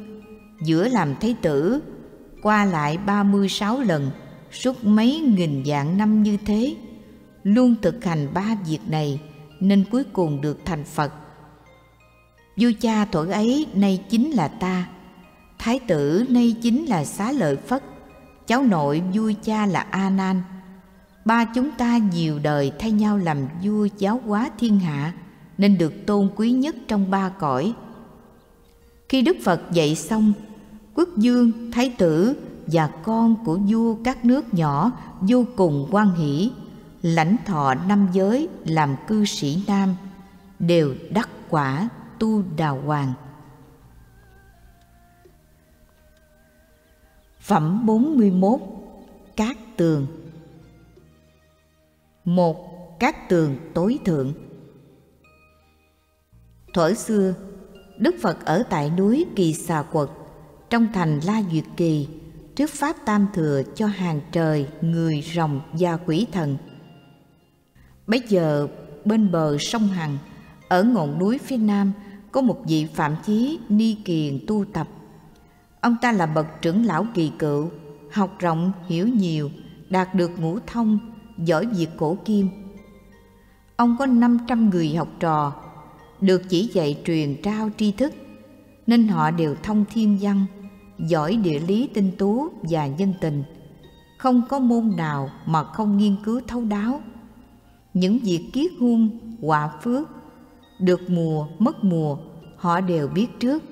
giữa làm thái tử, qua lại ba mươi sáu lần, suốt mấy nghìn vạn năm như thế. Luôn thực hành ba việc này nên cuối cùng được thành Phật. Vua cha thuở ấy nay chính là ta, thái tử nay chính là Xá Lợi Phất, cháu nội vua cha là A Nan. Ba chúng ta nhiều đời thay nhau làm vua giáo hóa thiên hạ, nên được tôn quý nhất trong ba cõi. Khi Đức Phật dạy xong, quốc vương, thái tử và con của vua các nước nhỏ vô cùng hoan hỷ, lãnh thọ năm giới làm cư sĩ nam, đều đắc quả tu đào hoàng. Phẩm bốn mươi mốt. Cát tường. Một. Cát tường tối thượng. Thuở xưa, Đức Phật ở tại núi Kỳ Xà Quật, trong thành La Duyệt Kỳ, thuyết pháp tam thừa cho hàng trời, người, rồng và quỷ thần. Bấy giờ, bên bờ sông Hằng, ở ngọn núi phía nam, có một vị Phạm Chí Ni Kiền tu tập. Ông ta là bậc trưởng lão kỳ cựu, học rộng hiểu nhiều, đạt được ngũ thông, giỏi việc cổ kim. Ông có năm trăm người học trò, được chỉ dạy truyền trao tri thức, nên họ đều thông thiên văn, giỏi địa lý tinh tú và nhân tình. Không có môn nào mà không nghiên cứu thấu đáo. Những việc kiết hung, họa phước, được mùa, mất mùa, họ đều biết trước.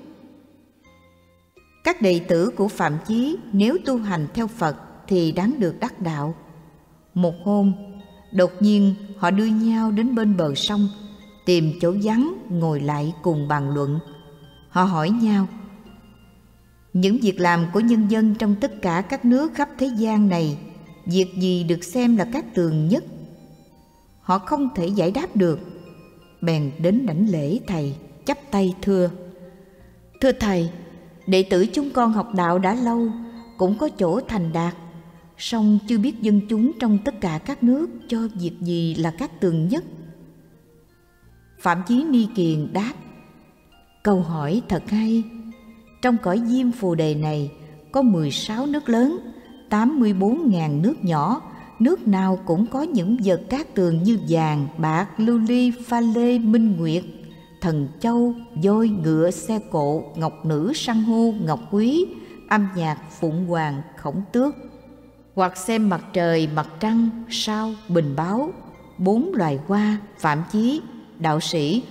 Các đệ tử của Phạm Chí nếu tu hành theo Phật thì đáng được đắc đạo. Một hôm, đột nhiên họ đưa nhau đến bên bờ sông, tìm chỗ vắng ngồi lại cùng bàn luận. Họ hỏi nhau: những việc làm của nhân dân trong tất cả các nước khắp thế gian này, việc gì được xem là cát tường nhất? Họ không thể giải đáp được, bèn đến đảnh lễ thầy, chắp tay thưa: Thưa thầy, đệ tử chúng con học đạo đã lâu, cũng có chỗ thành đạt, song chưa biết dân chúng trong tất cả các nước cho việc gì là cát tường nhất. Phạm Chí Ni Kiền đáp: Câu hỏi thật hay. Trong cõi Diêm Phù Đề này có mười sáu nước lớn, tám mươi bốn nghìn nước nhỏ, nước nào cũng có những vật cát tường như vàng, bạc, lưu ly, pha lê, minh nguyệt, thần châu, voi, ngựa, xe cộ, ngọc nữ, san hô, ngọc quý, âm nhạc, phụng hoàng, khổng tước. Hoặc xem mặt trời, mặt trăng, sao, bình báo, bốn loài hoa, Phạm Chí, đạo sĩ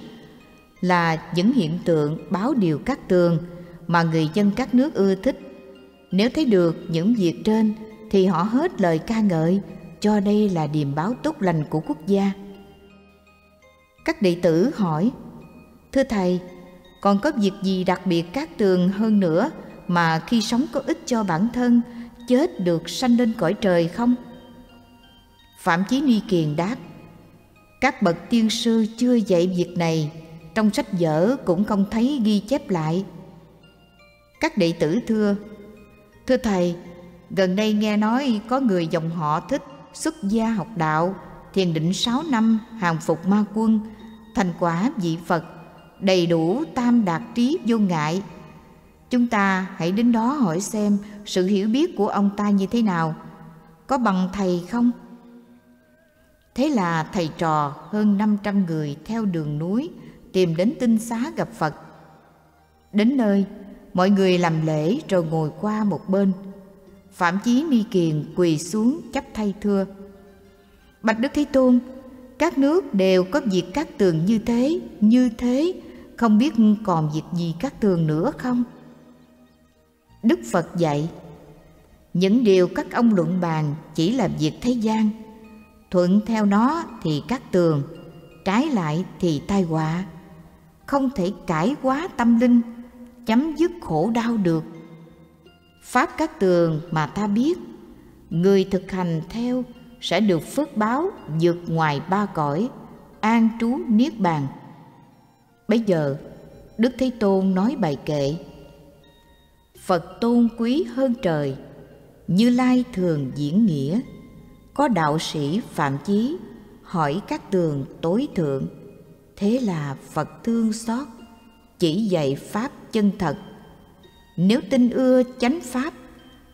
là những hiện tượng báo điều cát tường mà người dân các nước ưa thích. Nếu thấy được những việc trên thì họ hết lời ca ngợi, cho đây là điềm báo tốt lành của quốc gia. Các đệ tử hỏi: Thưa thầy, còn có việc gì đặc biệt cát tường hơn nữa mà khi sống có ích cho bản thân, chết được sanh lên cõi trời không? Phạm Chí Ni Kiền đáp: Các bậc tiên sư chưa dạy việc này, trong sách vở cũng không thấy ghi chép lại. Các đệ tử thưa: Thưa thầy, gần đây nghe nói có người dòng họ Thích xuất gia học đạo, thiền định sáu năm, hàng phục ma quân, thành quả vị Phật, đầy đủ tam đạt trí vô ngại. Chúng ta hãy đến đó hỏi xem sự hiểu biết của ông ta như thế nào, có bằng thầy không? Thế là thầy trò hơn năm trăm người theo đường núi tìm đến Tinh Xá gặp Phật. Đến nơi, mọi người làm lễ rồi ngồi qua một bên. Phạm Chí Ni Kiền quỳ xuống chắp tay thưa: Bạch Đức Thế Tôn, các nước đều có việc cát tường như thế, như thế, không biết còn việc gì cát tường nữa không? Đức Phật dạy: Những điều các ông luận bàn chỉ là việc thế gian, thuận theo nó thì cát tường, trái lại thì tai họa. Không thể cải quá tâm linh, chấm dứt khổ đau được. Pháp cát tường mà ta biết, người thực hành theo sẽ được phước báo vượt ngoài ba cõi, an trú Niết Bàn. Bây giờ Đức Thế Tôn nói bài kệ: Phật tôn quý hơn trời, Như Lai thường diễn nghĩa, có đạo sĩ Phạm Chí, hỏi các tường tối thượng. Thế là Phật thương xót, chỉ dạy pháp chân thật. Nếu tin ưa chánh pháp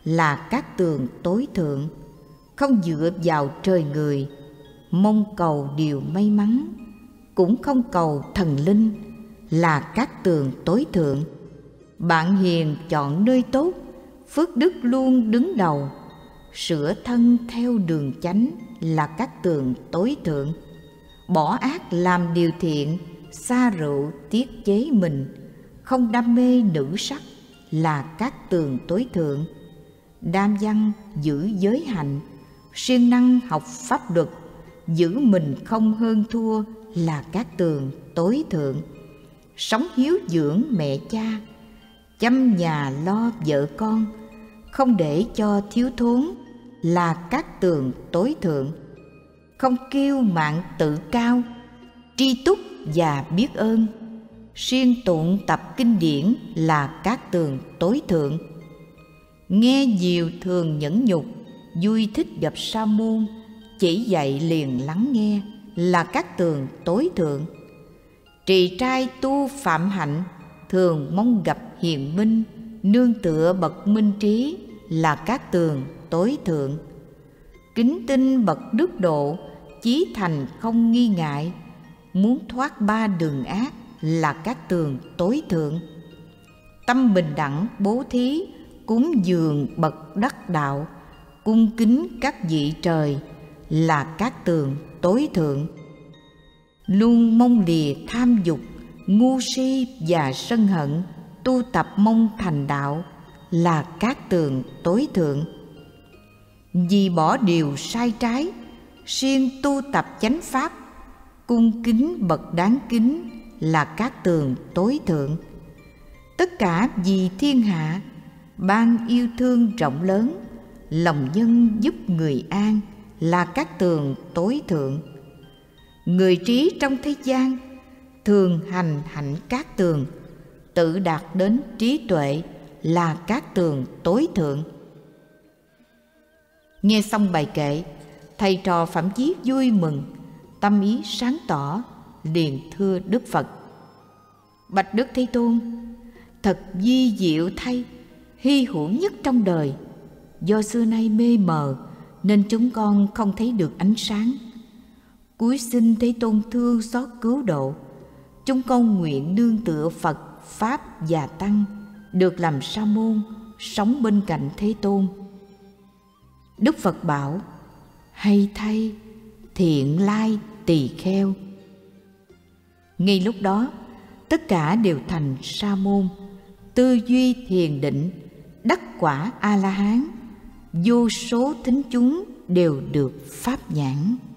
là các tường tối thượng, không dựa vào trời người, mong cầu điều may mắn, cũng không cầu thần linh, là các tường tối thượng. Bạn hiền chọn nơi tốt, phước đức luôn đứng đầu, sửa thân theo đường chánh là các tường tối thượng. Bỏ ác làm điều thiện, xa rượu tiết chế mình, không đam mê nữ sắc là các tường tối thượng. Đam văn giữ giới hạnh, siêng năng học pháp luật, giữ mình không hơn thua là các tường tối thượng. Sống hiếu dưỡng mẹ cha, chăm nhà lo vợ con, không để cho thiếu thốn là các tường tối thượng. Không kiêu mạn tự cao, tri túc và biết ơn, siêng tụng tập kinh điển là các tường tối thượng. Nghe nhiều thường nhẫn nhục, vui thích gặp sa môn, chỉ dạy liền lắng nghe là các tường tối thượng. Trì trai tu phạm hạnh, thường mong gặp hiền minh nương tựa bậc minh trí là các tường tối thượng. Kính tinh bậc đức độ, chí thành không nghi ngại. Muốn thoát ba đường ác là các tường tối thượng. Tâm bình đẳng bố thí, cúng dường bậc đắc đạo. Cung kính các vị trời là các tường tối thượng. Luôn mong lìa tham dục, ngu si và sân hận, tu tập mong thành đạo là các tường tối thượng. Vì bỏ điều sai trái, siêng tu tập chánh pháp, cung kính bậc đáng kính là các tường tối thượng. Tất cả vì thiên hạ, ban yêu thương rộng lớn, lòng nhân giúp người an là các tường tối thượng. Người trí trong thế gian thường hành hạnh các tường, tự đạt đến trí tuệ là các tường tối thượng. Nghe xong bài kệ, thầy trò Phạm Chí vui mừng, tâm ý sáng tỏ, liền thưa Đức Phật: Bạch Đức Thế Tôn, thật vi diệu thay, hy hữu nhất trong đời. Do xưa nay mê mờ nên chúng con không thấy được ánh sáng. Cúi xin Thế Tôn thương xót cứu độ. Chúng con nguyện nương tựa Phật, Pháp và Tăng, được làm sa môn, sống bên cạnh Thế Tôn. Đức Phật bảo: Hay thay, thiện lai tỳ kheo. Ngay lúc đó, tất cả đều thành sa môn, tư duy thiền định, đắc quả A-la-hán. Vô số thính chúng đều được pháp nhãn.